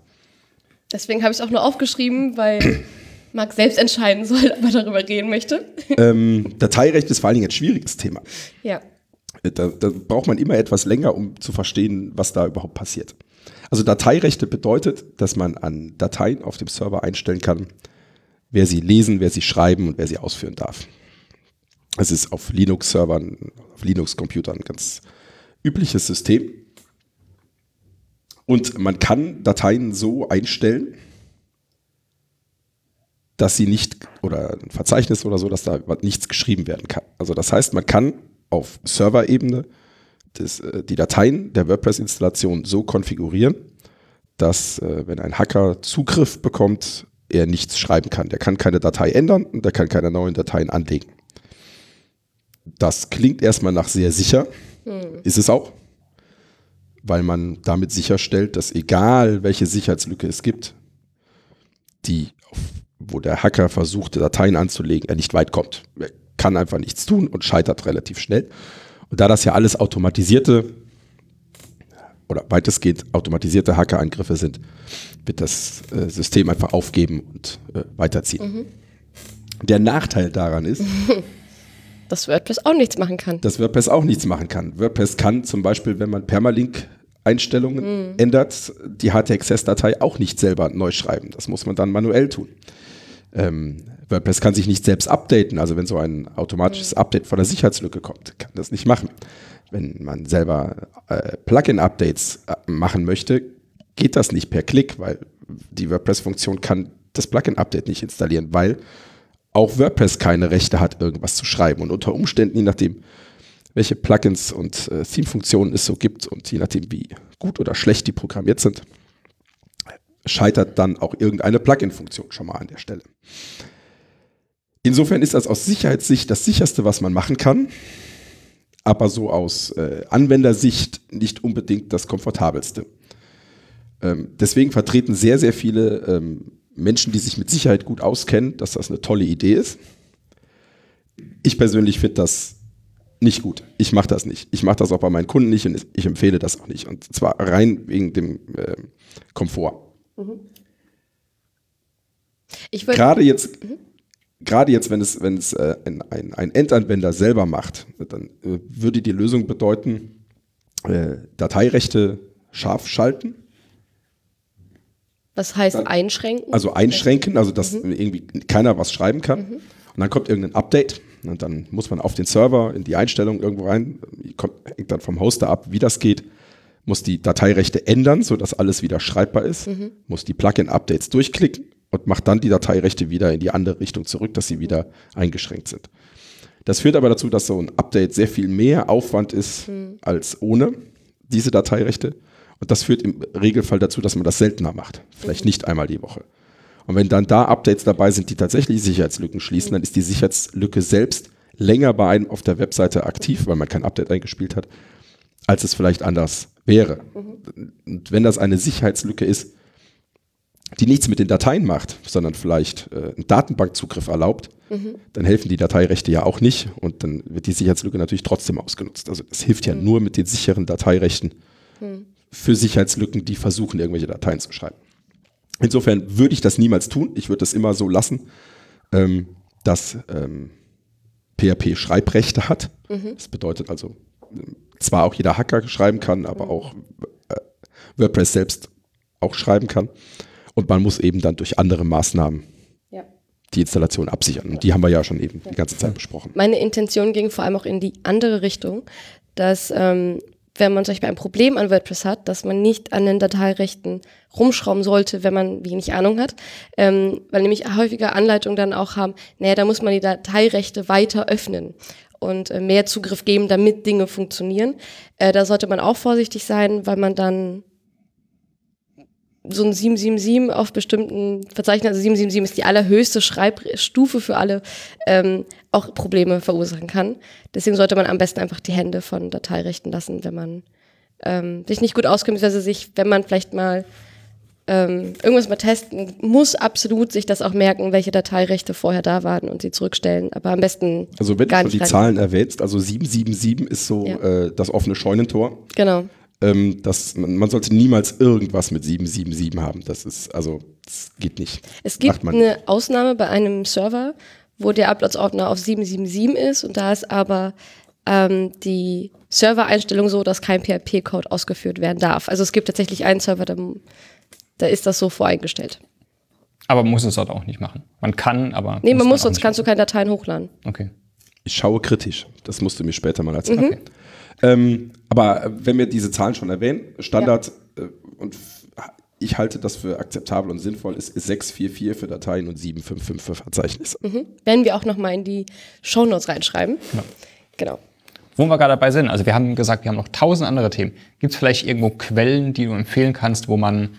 Deswegen habe ich es auch nur aufgeschrieben, weil Marc selbst entscheiden soll, ob er darüber reden möchte. Dateirecht ist vor allen Dingen ein schwieriges Thema. Ja. Da braucht man immer etwas länger, um zu verstehen, was da überhaupt passiert. Also Dateirechte bedeutet, dass man an Dateien auf dem Server einstellen kann, wer sie lesen, wer sie schreiben und wer sie ausführen darf. Das ist auf Linux-Servern, auf Linux-Computern ein ganz übliches System. Und man kann Dateien so einstellen, dass sie nicht, oder ein Verzeichnis oder so, dass da nichts geschrieben werden kann. Also das heißt, man kann auf Serverebene die Dateien der WordPress-Installation so konfigurieren, dass, wenn ein Hacker Zugriff bekommt, er nichts schreiben kann. Der kann keine Datei ändern und der kann keine neuen Dateien anlegen. Das klingt erstmal nach sehr sicher, ist es auch, weil man damit sicherstellt, dass egal welche Sicherheitslücke es gibt, wo der Hacker versucht, Dateien anzulegen, er nicht weit kommt. Er kann einfach nichts tun und scheitert relativ schnell. Und da das ja alles automatisierte oder weitestgehend automatisierte Hackerangriffe sind, wird das System einfach aufgeben und weiterziehen. Mhm. Der Nachteil daran ist, dass WordPress auch nichts machen kann. WordPress kann zum Beispiel, wenn man Permalink-Einstellungen ändert, die htaccess-Datei auch nicht selber neu schreiben. Das muss man dann manuell tun. WordPress kann sich nicht selbst updaten. Also wenn so ein automatisches Update von der Sicherheitslücke kommt, kann das nicht machen. Wenn man selber Plugin-Updates machen möchte, geht das nicht per Klick, weil die WordPress-Funktion kann das Plugin-Update nicht installieren, weil auch WordPress keine Rechte hat, irgendwas zu schreiben. Und unter Umständen, je nachdem, welche Plugins und Theme-Funktionen es so gibt und je nachdem, wie gut oder schlecht die programmiert sind, scheitert dann auch irgendeine Plugin-Funktion schon mal an der Stelle. Insofern ist das aus Sicherheitssicht das Sicherste, was man machen kann, aber so aus Anwendersicht nicht unbedingt das Komfortabelste. Deswegen vertreten sehr, sehr viele Menschen, die sich mit Sicherheit gut auskennen, dass das eine tolle Idee ist. Ich persönlich finde das nicht gut. Ich mache das nicht. Ich mache das auch bei meinen Kunden nicht und ich empfehle das auch nicht. Und zwar rein wegen dem Komfort. Mhm. Gerade jetzt, wenn es ein Endanwender selber macht, dann würde die Lösung bedeuten, Dateirechte scharf schalten. Das heißt dann einschränken? Also einschränken, also dass irgendwie keiner was schreiben kann. Mhm. Und dann kommt irgendein Update und dann muss man auf den Server in die Einstellung irgendwo rein, hängt dann vom Hoster ab, wie das geht, muss die Dateirechte ändern, sodass alles wieder schreibbar ist, muss die Plugin-Updates durchklicken und macht dann die Dateirechte wieder in die andere Richtung zurück, dass sie wieder eingeschränkt sind. Das führt aber dazu, dass so ein Update sehr viel mehr Aufwand ist als ohne diese Dateirechte. Und das führt im Regelfall dazu, dass man das seltener macht. Vielleicht nicht einmal die Woche. Und wenn dann da Updates dabei sind, die tatsächlich Sicherheitslücken schließen, dann ist die Sicherheitslücke selbst länger bei einem auf der Webseite aktiv, weil man kein Update eingespielt hat, als es vielleicht anders wäre. Und wenn das eine Sicherheitslücke ist, die nichts mit den Dateien macht, sondern vielleicht einen Datenbankzugriff erlaubt, dann helfen die Dateirechte ja auch nicht. Und dann wird die Sicherheitslücke natürlich trotzdem ausgenutzt. Also das hilft ja nur mit den sicheren Dateirechten, für Sicherheitslücken, die versuchen, irgendwelche Dateien zu schreiben. Insofern würde ich das niemals tun. Ich würde das immer so lassen, dass PHP Schreibrechte hat. Das bedeutet also, zwar auch jeder Hacker schreiben kann, aber auch WordPress selbst auch schreiben kann. Und man muss eben dann durch andere Maßnahmen die Installation absichern. Und die haben wir ja schon eben die ganze Zeit besprochen. Meine Intention ging vor allem auch in die andere Richtung, dass wenn man zum Beispiel ein Problem an WordPress hat, dass man nicht an den Dateirechten rumschrauben sollte, wenn man wenig Ahnung hat, weil nämlich häufiger Anleitungen dann auch haben, naja, da muss man die Dateirechte weiter öffnen und mehr Zugriff geben, damit Dinge funktionieren. Da sollte man auch vorsichtig sein, weil man dann so ein 777 auf bestimmten Verzeichnissen, also 777 ist die allerhöchste Schreibstufe für alle, auch Probleme verursachen kann. Deswegen sollte man am besten einfach die Hände von Dateirechten lassen, wenn man sich nicht gut auskennt, also wenn man vielleicht mal irgendwas mal testen muss, absolut sich das auch merken, welche Dateirechte vorher da waren und sie zurückstellen. Aber am besten also wenn gar du schon die Zahlen erwähnst, also 777 ist so das offene Scheunentor. Genau. Man sollte niemals irgendwas mit 777 haben. Das geht nicht. Es gibt eine Ausnahme bei einem Server, wo der Uploads-Ordner auf 777 ist und da ist aber die Servereinstellung so, dass kein PHP-Code ausgeführt werden darf. Also es gibt tatsächlich einen Server, da ist das so voreingestellt. Aber man muss es dort auch nicht machen. Man kann, aber... Nee, man muss, sonst kannst du keine Dateien hochladen. Okay. Ich schaue kritisch. Das musst du mir später mal erzählen. Okay. Aber wenn wir diese Zahlen schon erwähnen, Standard, ja. Und ich halte das für akzeptabel und sinnvoll, ist 644 für Dateien und 7555 für Verzeichnisse. Mhm. Werden wir auch nochmal in die Shownotes reinschreiben. Ja. Genau. Wo wir gerade dabei sind, also wir haben gesagt, wir haben noch 1000 andere Themen. Gibt es vielleicht irgendwo Quellen, die du empfehlen kannst, wo man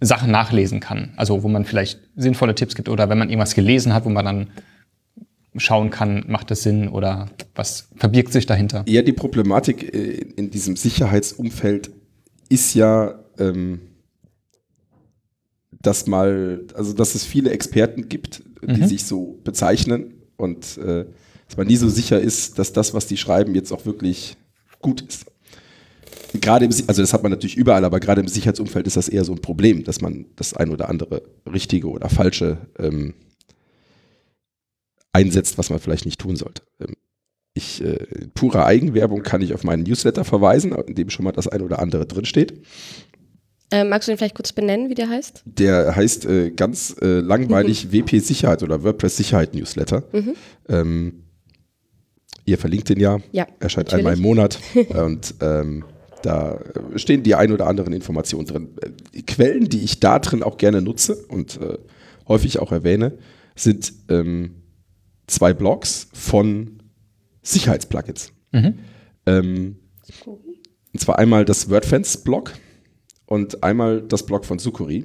Sachen nachlesen kann? Also wo man vielleicht sinnvolle Tipps gibt oder wenn man irgendwas gelesen hat, wo man dann schauen kann, macht das Sinn oder was verbirgt sich dahinter? Ja, die Problematik in diesem Sicherheitsumfeld ist ja, dass es viele Experten gibt, die sich so bezeichnen und dass man nie so sicher ist, dass das, was die schreiben, jetzt auch wirklich gut ist. Also das hat man natürlich überall, aber gerade im Sicherheitsumfeld ist das eher so ein Problem, dass man das ein oder andere richtige oder falsche einsetzt, was man vielleicht nicht tun sollte. In purer Eigenwerbung kann ich auf meinen Newsletter verweisen, in dem schon mal das ein oder andere drinsteht. Magst du ihn vielleicht kurz benennen, wie der heißt? Der heißt ganz langweilig WP-Sicherheit oder WordPress-Sicherheit-Newsletter. Mhm. Ihr verlinkt den ja. Ja, erscheint natürlich. Einmal im Monat und da stehen die ein oder anderen Informationen drin. Die Quellen, die ich da drin auch gerne nutze und häufig auch erwähne, sind zwei Blogs von Sicherheitsplugins. Mhm. Und zwar einmal das Wordfence-Blog und einmal das Blog von Sucuri.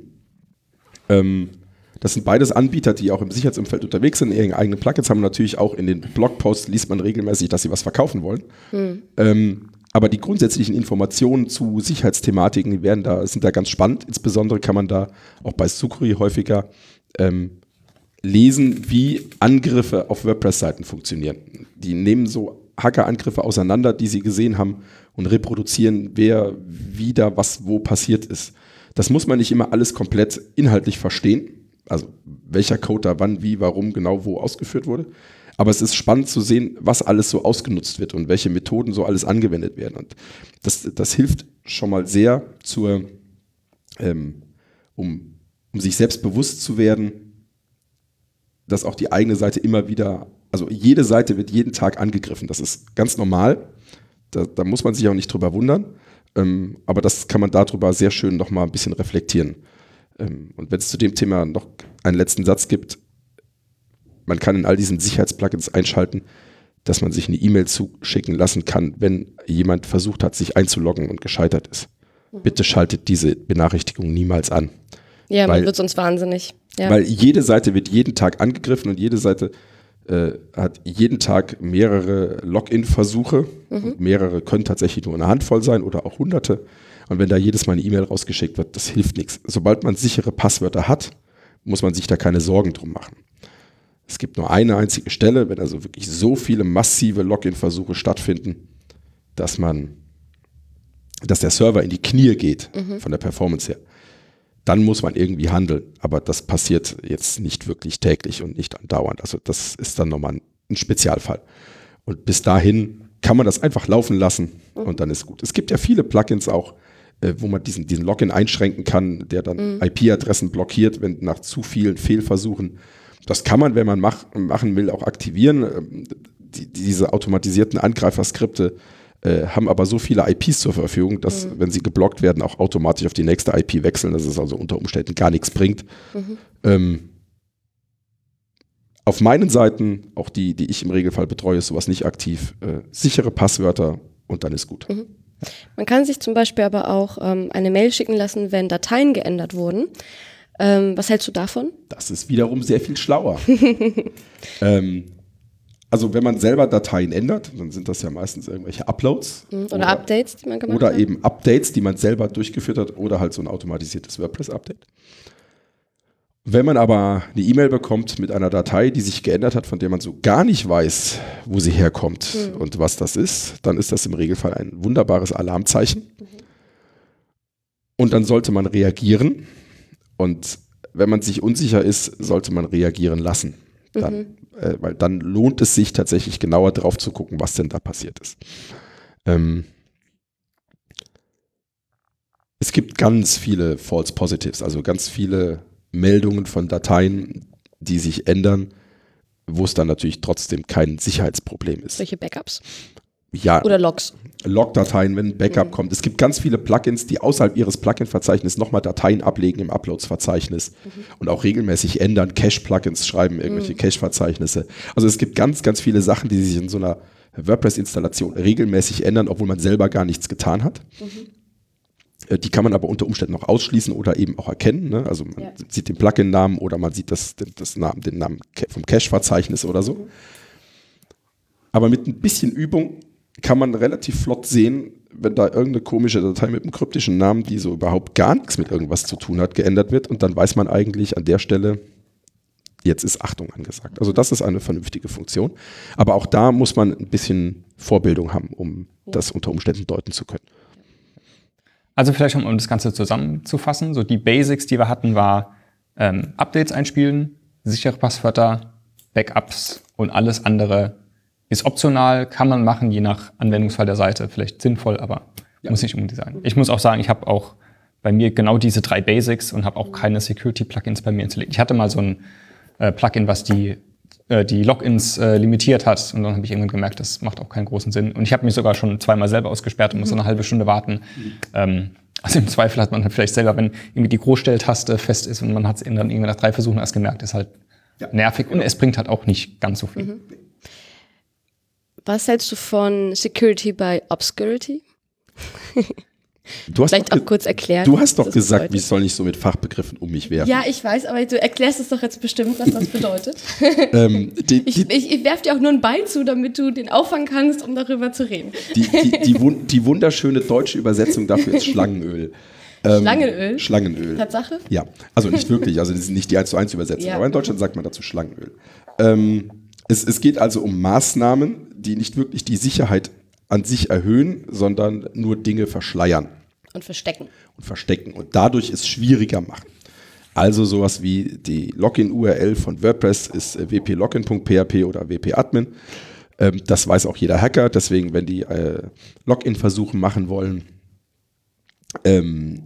Das sind beides Anbieter, die auch im Sicherheitsumfeld unterwegs sind. Ihre eigenen Plugins haben natürlich auch in den Blogposts, liest man regelmäßig, dass sie was verkaufen wollen. Mhm. Aber die grundsätzlichen Informationen zu Sicherheitsthematiken sind da ganz spannend. Insbesondere kann man da auch bei Sucuri häufiger lesen, wie Angriffe auf WordPress-Seiten funktionieren. Die nehmen so Hackerangriffe auseinander, die sie gesehen haben und reproduzieren, wer wieder was wo passiert ist. Das muss man nicht immer alles komplett inhaltlich verstehen. Also welcher Code da wann, wie, warum, genau wo ausgeführt wurde. Aber es ist spannend zu sehen, was alles so ausgenutzt wird und welche Methoden so alles angewendet werden. Und das hilft schon mal sehr, um sich selbst bewusst zu werden, dass auch die eigene Seite immer wieder, also jede Seite wird jeden Tag angegriffen. Das ist ganz normal. Da muss man sich auch nicht drüber wundern. Aber das kann man darüber sehr schön nochmal ein bisschen reflektieren. Und wenn es zu dem Thema noch einen letzten Satz gibt, man kann in all diesen Sicherheitsplugins einschalten, dass man sich eine E-Mail zuschicken lassen kann, wenn jemand versucht hat, sich einzuloggen und gescheitert ist. Bitte schaltet diese Benachrichtigung niemals an. Ja, man wird sonst wahnsinnig. Ja. Weil jede Seite wird jeden Tag angegriffen und jede Seite hat jeden Tag mehrere Login-Versuche. Und mehrere können tatsächlich nur eine Handvoll sein oder auch Hunderte. Und wenn da jedes Mal eine E-Mail rausgeschickt wird, das hilft nichts. Sobald man sichere Passwörter hat, muss man sich da keine Sorgen drum machen. Es gibt nur eine einzige Stelle, wenn also wirklich so viele massive Login-Versuche stattfinden, dass der Server in die Knie geht von der Performance her. Dann muss man irgendwie handeln. Aber das passiert jetzt nicht wirklich täglich und nicht andauernd. Also das ist dann nochmal ein Spezialfall. Und bis dahin kann man das einfach laufen lassen und dann ist gut. Es gibt ja viele Plugins auch, wo man diesen Login einschränken kann, der dann IP-Adressen blockiert, wenn nach zu vielen Fehlversuchen. Das kann man, wenn man machen will, auch aktivieren. Diese automatisierten Angreiferskripte haben aber so viele IPs zur Verfügung, dass, wenn sie geblockt werden, auch automatisch auf die nächste IP wechseln, dass es also unter Umständen gar nichts bringt. Auf meinen Seiten, auch die ich im Regelfall betreue, ist sowas nicht aktiv. Sichere Passwörter und dann ist gut. Mhm. Man kann sich zum Beispiel aber auch eine Mail schicken lassen, wenn Dateien geändert wurden. Was hältst du davon? Das ist wiederum sehr viel schlauer. Also wenn man selber Dateien ändert, dann sind das ja meistens irgendwelche Uploads. Oder Updates, die man gemacht hat. Oder eben Updates, die man selber durchgeführt hat oder halt so ein automatisiertes WordPress-Update. Wenn man aber eine E-Mail bekommt mit einer Datei, die sich geändert hat, von der man so gar nicht weiß, wo sie herkommt und was das ist, dann ist das im Regelfall ein wunderbares Alarmzeichen. Und dann sollte man reagieren. Und wenn man sich unsicher ist, sollte man reagieren lassen. Dann, weil dann lohnt es sich tatsächlich genauer drauf zu gucken, was denn da passiert ist. Es gibt ganz viele False Positives, also ganz viele Meldungen von Dateien, die sich ändern, wo es dann natürlich trotzdem kein Sicherheitsproblem ist. Welche Backups? Ja. Oder Logs? Log-Dateien, wenn ein Backup kommt. Es gibt ganz viele Plugins, die außerhalb ihres Plugin-Verzeichnisses nochmal Dateien ablegen im Uploads-Verzeichnis und auch regelmäßig ändern, Cache-Plugins schreiben, irgendwelche Cache-Verzeichnisse. Also es gibt ganz, ganz viele Sachen, die sich in so einer WordPress-Installation regelmäßig ändern, obwohl man selber gar nichts getan hat. Die kann man aber unter Umständen auch ausschließen oder eben auch erkennen. Ne? Also man sieht den Plugin-Namen oder man sieht den Namen vom Cache-Verzeichnis oder so. Aber mit ein bisschen Übung kann man relativ flott sehen, wenn da irgendeine komische Datei mit einem kryptischen Namen, die so überhaupt gar nichts mit irgendwas zu tun hat, geändert wird. Und dann weiß man eigentlich an der Stelle, jetzt ist Achtung angesagt. Also das ist eine vernünftige Funktion. Aber auch da muss man ein bisschen Vorbildung haben, um das unter Umständen deuten zu können. Also vielleicht, um das Ganze zusammenzufassen, so die Basics, die wir hatten, war Updates einspielen, sichere Passwörter, Backups und alles andere ist optional, kann man machen, je nach Anwendungsfall der Seite. Vielleicht sinnvoll, aber muss nicht unbedingt sein. Ich muss auch sagen, ich habe auch bei mir genau diese 3 Basics und habe auch keine Security-Plugins bei mir installiert. Ich hatte mal so ein Plugin, was die Logins limitiert hat. Und dann habe ich irgendwann gemerkt, das macht auch keinen großen Sinn. Und ich habe mich sogar schon 2-mal selber ausgesperrt und muss eine halbe Stunde warten. Also im Zweifel hat man halt vielleicht selber, wenn irgendwie die Großstelltaste fest ist und man hat es dann irgendwie nach 3 Versuchen erst gemerkt, ist halt nervig. Und es bringt halt auch nicht ganz so viel. Was hältst du von Security by Obscurity? Du hast vielleicht auch kurz erklärt. Du hast doch gesagt, ich soll nicht so mit Fachbegriffen um mich werfen. Ja, ich weiß, aber du erklärst es doch jetzt bestimmt, was das bedeutet. Ich werfe dir auch nur ein Bein zu, damit du den auffangen kannst, um darüber zu reden. Die wunderschöne deutsche Übersetzung dafür ist Schlangenöl. Schlangenöl? Schlangenöl. Tatsache? Ja, also nicht wirklich, also das ist nicht die 1:1 Übersetzung, aber in Deutschland sagt man dazu Schlangenöl. Es geht also um Maßnahmen, die nicht wirklich die Sicherheit an sich erhöhen, sondern nur Dinge verschleiern. Und verstecken. Und verstecken. Und dadurch es schwieriger machen. Also sowas wie die Login-URL von WordPress ist wp-login.php oder wp-admin. Das weiß auch jeder Hacker. Deswegen, wenn die Login-Versuche machen wollen, dann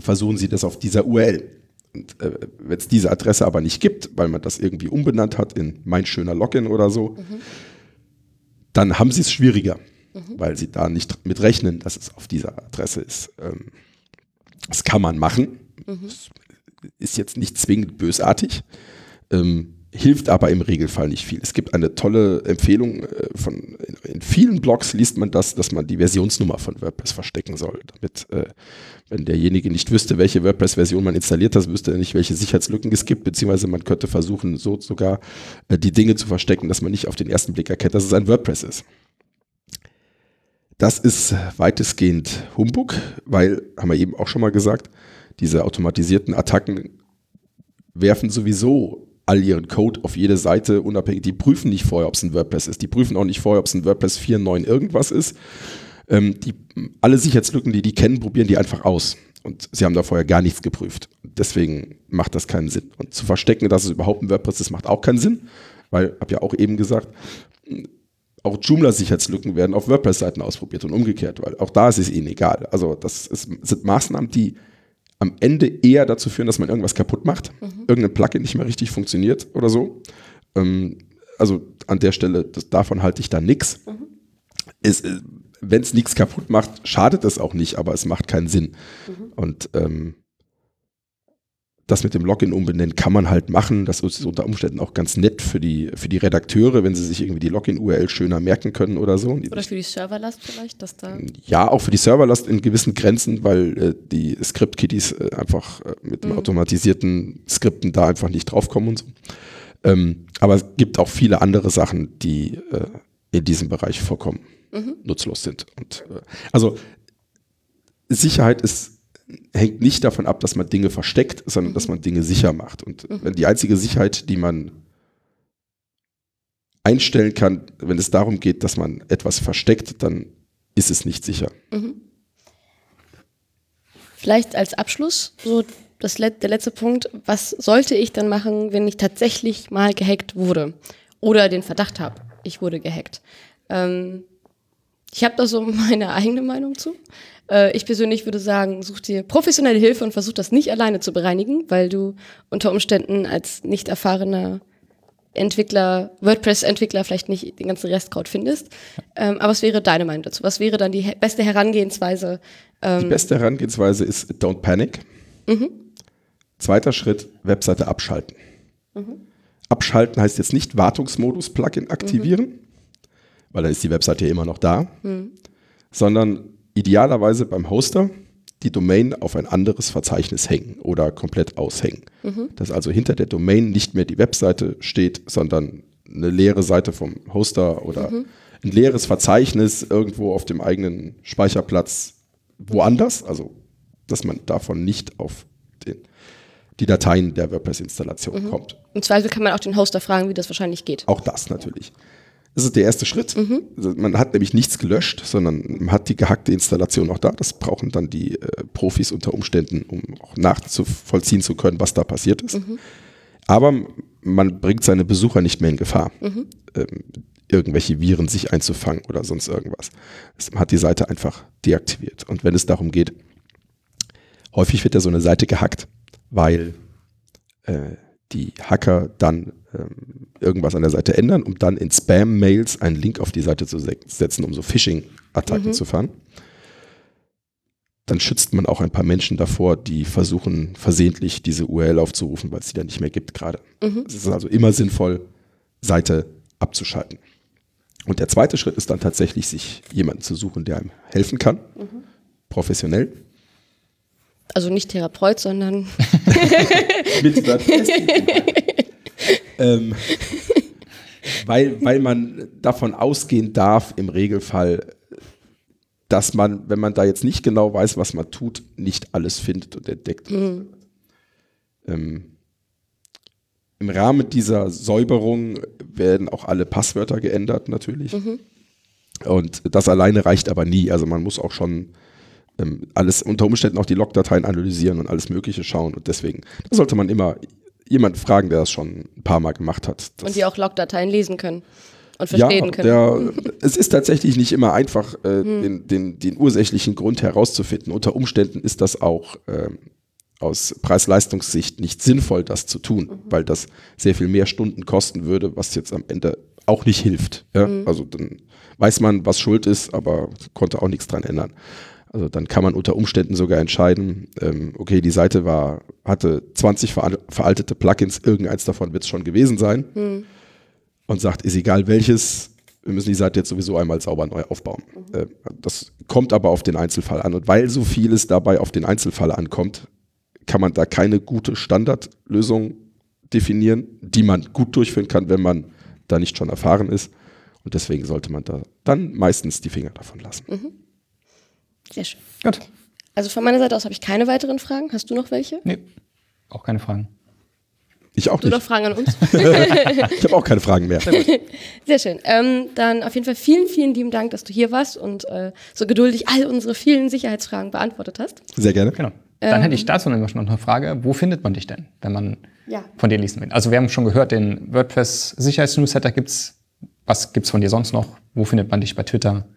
versuchen sie das auf dieser URL. Und wenn es diese Adresse aber nicht gibt, weil man das irgendwie umbenannt hat in mein schöner Login oder so, dann haben sie es schwieriger, weil sie da nicht mit rechnen, dass es auf dieser Adresse ist. Das kann man machen, ist jetzt nicht zwingend bösartig, hilft aber im Regelfall nicht viel. Es gibt eine tolle Empfehlung, in vielen Blogs liest man das, dass man die Versionsnummer von WordPress verstecken soll, damit, wenn derjenige nicht wüsste, welche WordPress-Version man installiert hat, wüsste er nicht, welche Sicherheitslücken es gibt, beziehungsweise man könnte versuchen, so sogar die Dinge zu verstecken, dass man nicht auf den ersten Blick erkennt, dass es ein WordPress ist. Das ist weitestgehend Humbug, weil, haben wir eben auch schon mal gesagt, diese automatisierten Attacken werfen sowieso all ihren Code auf jede Seite unabhängig. Die prüfen nicht vorher, ob es ein WordPress ist. Die prüfen auch nicht vorher, ob es ein WordPress 4.9 irgendwas ist. Alle Sicherheitslücken, die kennen, probieren die einfach aus. Und sie haben da vorher gar nichts geprüft. Deswegen macht das keinen Sinn. Und zu verstecken, dass es überhaupt ein WordPress ist, macht auch keinen Sinn. Weil, habe ja auch eben gesagt, auch Joomla-Sicherheitslücken werden auf WordPress-Seiten ausprobiert und umgekehrt. Weil auch da ist es ihnen egal. Also das sind Maßnahmen, die am Ende eher dazu führen, dass man irgendwas kaputt macht, irgendein Plugin nicht mehr richtig funktioniert oder so. Also an der Stelle, davon halte ich da nichts. Wenn es nichts kaputt macht, schadet es auch nicht, aber es macht keinen Sinn. Und das mit dem Login umbenennen kann man halt machen. Das ist unter Umständen auch ganz nett für die Redakteure, wenn sie sich irgendwie die Login-URL schöner merken können oder so. Oder für die Serverlast vielleicht? Dass da ja, auch für die Serverlast in gewissen Grenzen, weil die Script-Kiddies einfach mit automatisierten Skripten da einfach nicht draufkommen und so. Aber es gibt auch viele andere Sachen, die in diesem Bereich vorkommen, nutzlos sind. Und, also Sicherheit hängt nicht davon ab, dass man Dinge versteckt, sondern dass man Dinge sicher macht. Und wenn die einzige Sicherheit, die man einstellen kann, wenn es darum geht, dass man etwas versteckt, dann ist es nicht sicher. Vielleicht als Abschluss, so der letzte Punkt, was sollte ich dann machen, wenn ich tatsächlich mal gehackt wurde oder den Verdacht habe, ich wurde gehackt? Ich habe da so meine eigene Meinung zu. Ich persönlich würde sagen, such dir professionelle Hilfe und versuch das nicht alleine zu bereinigen, weil du unter Umständen als nicht erfahrener Entwickler, WordPress-Entwickler vielleicht nicht den ganzen Restcode findest. Aber was wäre deine Meinung dazu? Was wäre dann die beste Herangehensweise? Die beste Herangehensweise ist Don't Panic. Mhm. Zweiter Schritt, Webseite abschalten. Mhm. Abschalten heißt jetzt nicht Wartungsmodus-Plugin aktivieren, weil dann ist die Webseite ja immer noch da, sondern idealerweise beim Hoster die Domain auf ein anderes Verzeichnis hängen oder komplett aushängen. Mhm. Dass also hinter der Domain nicht mehr die Webseite steht, sondern eine leere Seite vom Hoster oder ein leeres Verzeichnis irgendwo auf dem eigenen Speicherplatz woanders. Also, dass man davon nicht auf die Dateien der WordPress-Installation kommt. Im Zweifel kann man auch den Hoster fragen, wie das wahrscheinlich geht. Auch das natürlich. Das ist der erste Schritt. Mhm. Also man hat nämlich nichts gelöscht, sondern man hat die gehackte Installation auch da. Das brauchen dann die Profis unter Umständen, um auch nachzuvollziehen zu können, was da passiert ist. Mhm. Aber man bringt seine Besucher nicht mehr in Gefahr, irgendwelche Viren sich einzufangen oder sonst irgendwas. Also man hat die Seite einfach deaktiviert. Und wenn es darum geht, häufig wird ja so eine Seite gehackt, weil die Hacker dann irgendwas an der Seite ändern, um dann in Spam-Mails einen Link auf die Seite zu setzen, um so Phishing-Attacken zu fahren. Dann schützt man auch ein paar Menschen davor, die versuchen, versehentlich diese URL aufzurufen, weil es die dann nicht mehr gibt gerade. Es ist also immer sinnvoll, Seite abzuschalten. Und der zweite Schritt ist dann tatsächlich, sich jemanden zu suchen, der einem helfen kann, professionell. Also nicht Therapeut, sondern mit weil man davon ausgehen darf, im Regelfall, dass man, wenn man da jetzt nicht genau weiß, was man tut, nicht alles findet und entdeckt. Im Rahmen dieser Säuberung werden auch alle Passwörter geändert, natürlich. Und das alleine reicht aber nie. Also man muss auch schon alles unter Umständen auch die Logdateien analysieren und alles Mögliche schauen. Und deswegen, da sollte man immer jemanden fragen, der das schon ein paar Mal gemacht hat. Und die auch Logdateien lesen können und verstehen können. Es ist tatsächlich nicht immer einfach, den ursächlichen Grund herauszufinden. Unter Umständen ist das auch aus Preis-Leistungssicht nicht sinnvoll, das zu tun, weil das sehr viel mehr Stunden kosten würde, was jetzt am Ende auch nicht hilft. Ja? Also dann weiß man, was schuld ist, aber konnte auch nichts dran ändern. Also dann kann man unter Umständen sogar entscheiden, okay, die Seite hatte 20 veraltete Plugins, irgendeins davon wird es schon gewesen sein und sagt, ist egal welches, wir müssen die Seite jetzt sowieso einmal sauber neu aufbauen. Das kommt aber auf den Einzelfall an und weil so vieles dabei auf den Einzelfall ankommt, kann man da keine gute Standardlösung definieren, die man gut durchführen kann, wenn man da nicht schon erfahren ist und deswegen sollte man da dann meistens die Finger davon lassen. Sehr schön. Gut. Also von meiner Seite aus habe ich keine weiteren Fragen. Hast du noch welche? Nee, auch keine Fragen. Ich auch nicht. Du noch Fragen an uns? Ich habe auch keine Fragen mehr. Sehr schön. Dann auf jeden Fall vielen, vielen lieben Dank, dass du hier warst und so geduldig all unsere vielen Sicherheitsfragen beantwortet hast. Sehr gerne. Genau. Dann hätte ich dazu nämlich noch eine Frage. Wo findet man dich denn, wenn man von dir lesen will? Also wir haben schon gehört, den WordPress-Sicherheits-Newsletter gibt es. Was gibt es von dir sonst noch? Wo findet man dich bei Twitter?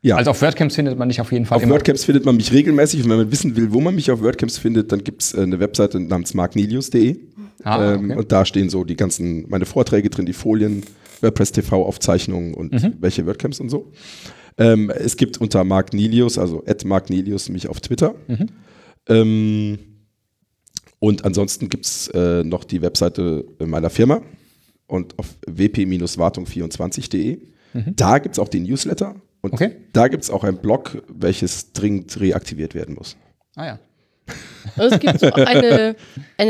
Ja. Also auf WordCamps findet man dich auf jeden Fall auf immer. Auf WordCamps findet man mich regelmäßig und wenn man wissen will, wo man mich auf WordCamps findet, dann gibt es eine Webseite namens marknilius.de und da stehen so die ganzen, meine Vorträge drin, die Folien, WordPress-TV-Aufzeichnungen und welche WordCamps und so. Es gibt unter Marc Nilius, also @marknilius mich auf Twitter. Und ansonsten gibt es noch die Webseite meiner Firma und auf wp-wartung24.de. Da gibt es auch den Newsletter. Und da gibt es auch einen Blog, welches dringend reaktiviert werden muss. Ah ja. Und es gibt so eine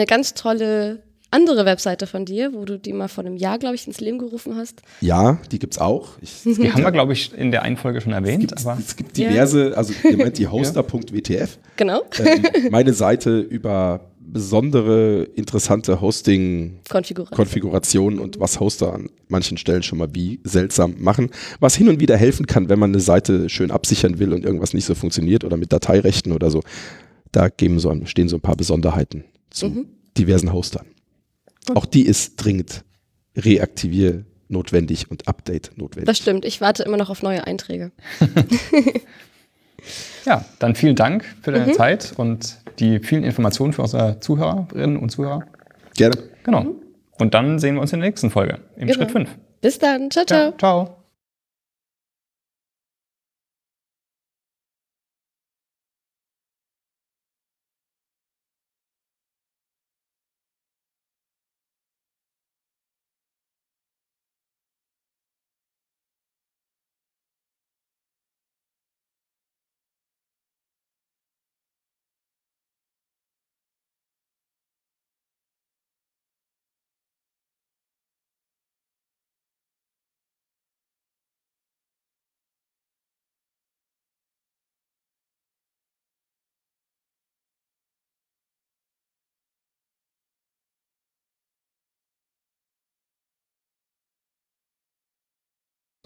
ganz tolle andere Webseite von dir, wo du die mal vor einem Jahr, glaube ich, ins Leben gerufen hast. Ja, die gibt's auch. Die haben wir, glaube ich, in der einen Folge schon erwähnt. Es gibt diverse, also ihr meint die hoster.wtf. Genau. Meine Seite über besondere, interessante Hosting-Konfigurationen und was Hoster an manchen Stellen schon mal wie seltsam machen. Was hin und wieder helfen kann, wenn man eine Seite schön absichern will und irgendwas nicht so funktioniert oder mit Dateirechten oder so. Da stehen so ein paar Besonderheiten zu diversen Hostern. Auch die ist dringend notwendig und Update notwendig. Das stimmt, ich warte immer noch auf neue Einträge. Ja, dann vielen Dank für deine Zeit und die vielen Informationen für unsere Zuhörerinnen und Zuhörer. Gerne. Genau. Und dann sehen wir uns in der nächsten Folge, im Schritt 5. Bis dann. Ciao, ciao. Ja, ciao.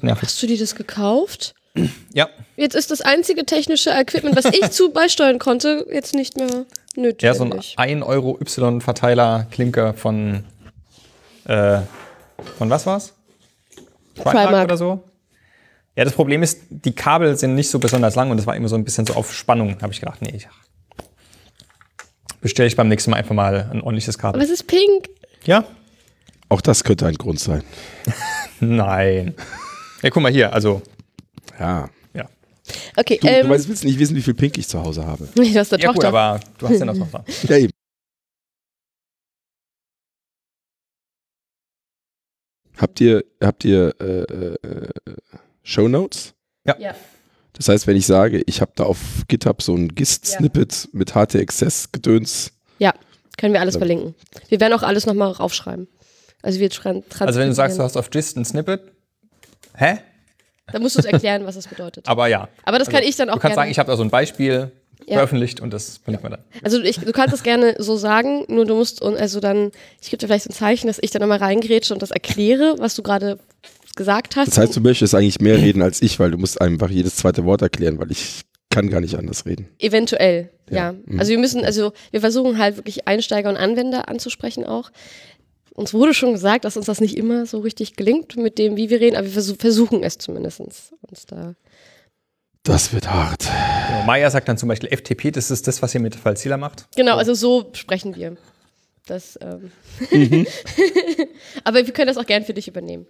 Nervig. Hast du dir das gekauft? Ja. Jetzt ist das einzige technische Equipment, was ich beisteuern konnte, jetzt nicht mehr nötig. Ja, so ein 1-Euro-Y-Verteiler-Klinke von was war's? Primark oder so? Ja, das Problem ist, die Kabel sind nicht so besonders lang und das war immer so ein bisschen so auf Spannung. Da habe ich gedacht, nee, bestelle ich beim nächsten Mal einfach mal ein ordentliches Kabel. Aber es ist pink. Ja. Auch das könnte ein Grund sein. Nein. Ja, guck mal hier, also. Ja. Okay, du weißt, willst nicht wissen, wie viel Pink ich zu Hause habe. Du hast eine Tochter. Gut, aber du hast ja noch Tochter. Ja, eben. Habt ihr Shownotes? Ja. Das heißt, wenn ich sage, ich habe da auf GitHub so ein Gist-Snippet mit HT-Access-Gedöns. Ja, können wir alles verlinken. Wir werden auch alles nochmal aufschreiben. Also, wenn du sagst, du hast auf Gist ein Snippet, dann musst du es erklären, was das bedeutet. Aber ja. Aber das kann ich dann auch gerne. Du kannst sagen, ich habe da so ein Beispiel veröffentlicht und das verlinkt man dann. Also du kannst das gerne so sagen, nur du musst, also dann, ich gebe dir vielleicht so ein Zeichen, dass ich dann nochmal reingrätsche und das erkläre, was du gerade gesagt hast. Das heißt, du möchtest eigentlich mehr reden als ich, weil du musst einfach jedes zweite Wort erklären, weil ich kann gar nicht anders reden. Eventuell, ja. Also wir versuchen halt wirklich Einsteiger und Anwender anzusprechen auch. Uns wurde schon gesagt, dass uns das nicht immer so richtig gelingt mit dem, wie wir reden, aber wir versuchen es zumindest. Das wird hart. Genau, Maya sagt dann zum Beispiel FTP, das ist das, was ihr mit FileZilla macht. Genau, also so sprechen wir. Das, aber wir können das auch gern für dich übernehmen.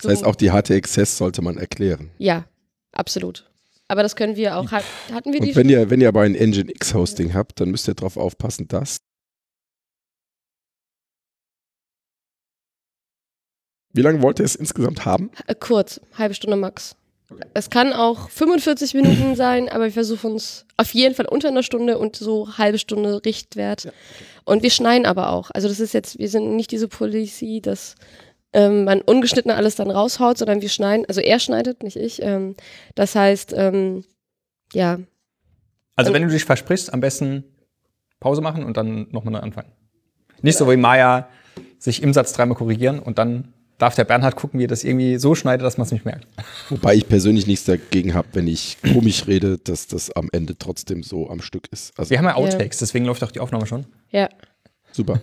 So. Das heißt, auch die HT-Access sollte man erklären. Ja, absolut. Aber das können wir auch. Hatten wir die und wenn ihr aber ein Nginx-Hosting habt, dann müsst ihr darauf aufpassen, dass wie lange wollt ihr es insgesamt haben? Kurz, halbe Stunde max. Es kann auch 45 Minuten sein, aber wir versuchen es auf jeden Fall unter einer Stunde und so halbe Stunde Richtwert. Ja. Und wir schneiden aber auch. Also das ist jetzt, wir sind nicht diese Policy, dass man ungeschnitten alles dann raushaut, sondern wir schneiden, also er schneidet, nicht ich. Das heißt, Also wenn du dich versprichst, am besten Pause machen und dann nochmal neu anfangen. Nicht so wie Maya sich im Satz dreimal korrigieren und dann darf der Bernhard gucken, wie er das irgendwie so schneidet, dass man es nicht merkt. Wobei ich persönlich nichts dagegen habe, wenn ich komisch rede, dass das am Ende trotzdem so am Stück ist. Also wir haben ja Outtakes, deswegen läuft auch die Aufnahme schon. Ja. Super.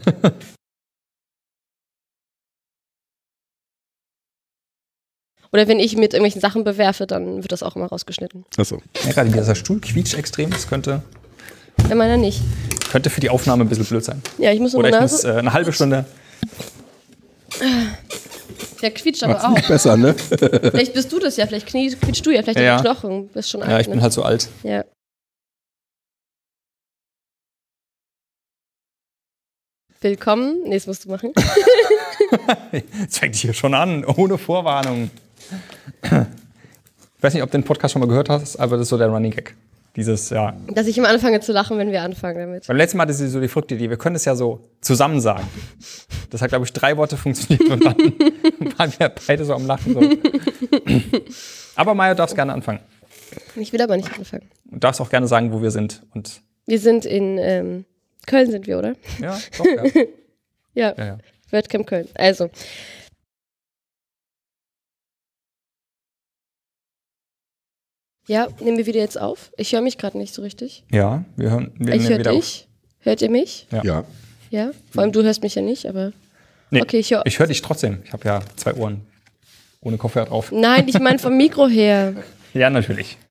Oder wenn ich mit irgendwelchen Sachen bewerfe, dann wird das auch immer rausgeschnitten. Achso. Ja, gerade dieser Stuhl quietscht extrem, das könnte... Ja, meiner nicht. Könnte für die Aufnahme ein bisschen blöd sein. Ja, ich muss eine halbe Stunde... Der quietscht aber auch. Besser, ne? Vielleicht bist du das ja, vielleicht quietschst du ja, vielleicht die Knochen. Bist schon alt, ja, ich bin halt so alt. Ja. Willkommen. Nee, das musst du machen. Jetzt fängt hier schon an, ohne Vorwarnung. Ich weiß nicht, ob du den Podcast schon mal gehört hast, aber das ist so der Running Gag. Dieses, dass ich immer anfange zu lachen, wenn wir anfangen damit. Beim letzten Mal hatte sie so die verrückte Idee, wir können es ja so zusammen sagen. Das hat, glaube ich, 3 Worte funktioniert und dann waren wir beide so am Lachen. So. Aber Maja, du darfst gerne anfangen. Ich will aber nicht anfangen. Du darfst auch gerne sagen, wo wir sind. Und wir sind in Köln sind wir, oder? Ja, doch, ja. Ja. WordCamp Köln. Also. Ja, nehmen wir wieder jetzt auf? Ich höre mich gerade nicht so richtig. Ja, wir nehmen wieder auf. Hört ihr mich? Ja. Ja? Vor allem du hörst mich ja nicht, aber... Nee, okay, ich höre dich trotzdem. Ich habe ja 2 Ohren. Ohne Kopfhörer drauf. Nein, ich meine vom Mikro her. Ja, natürlich.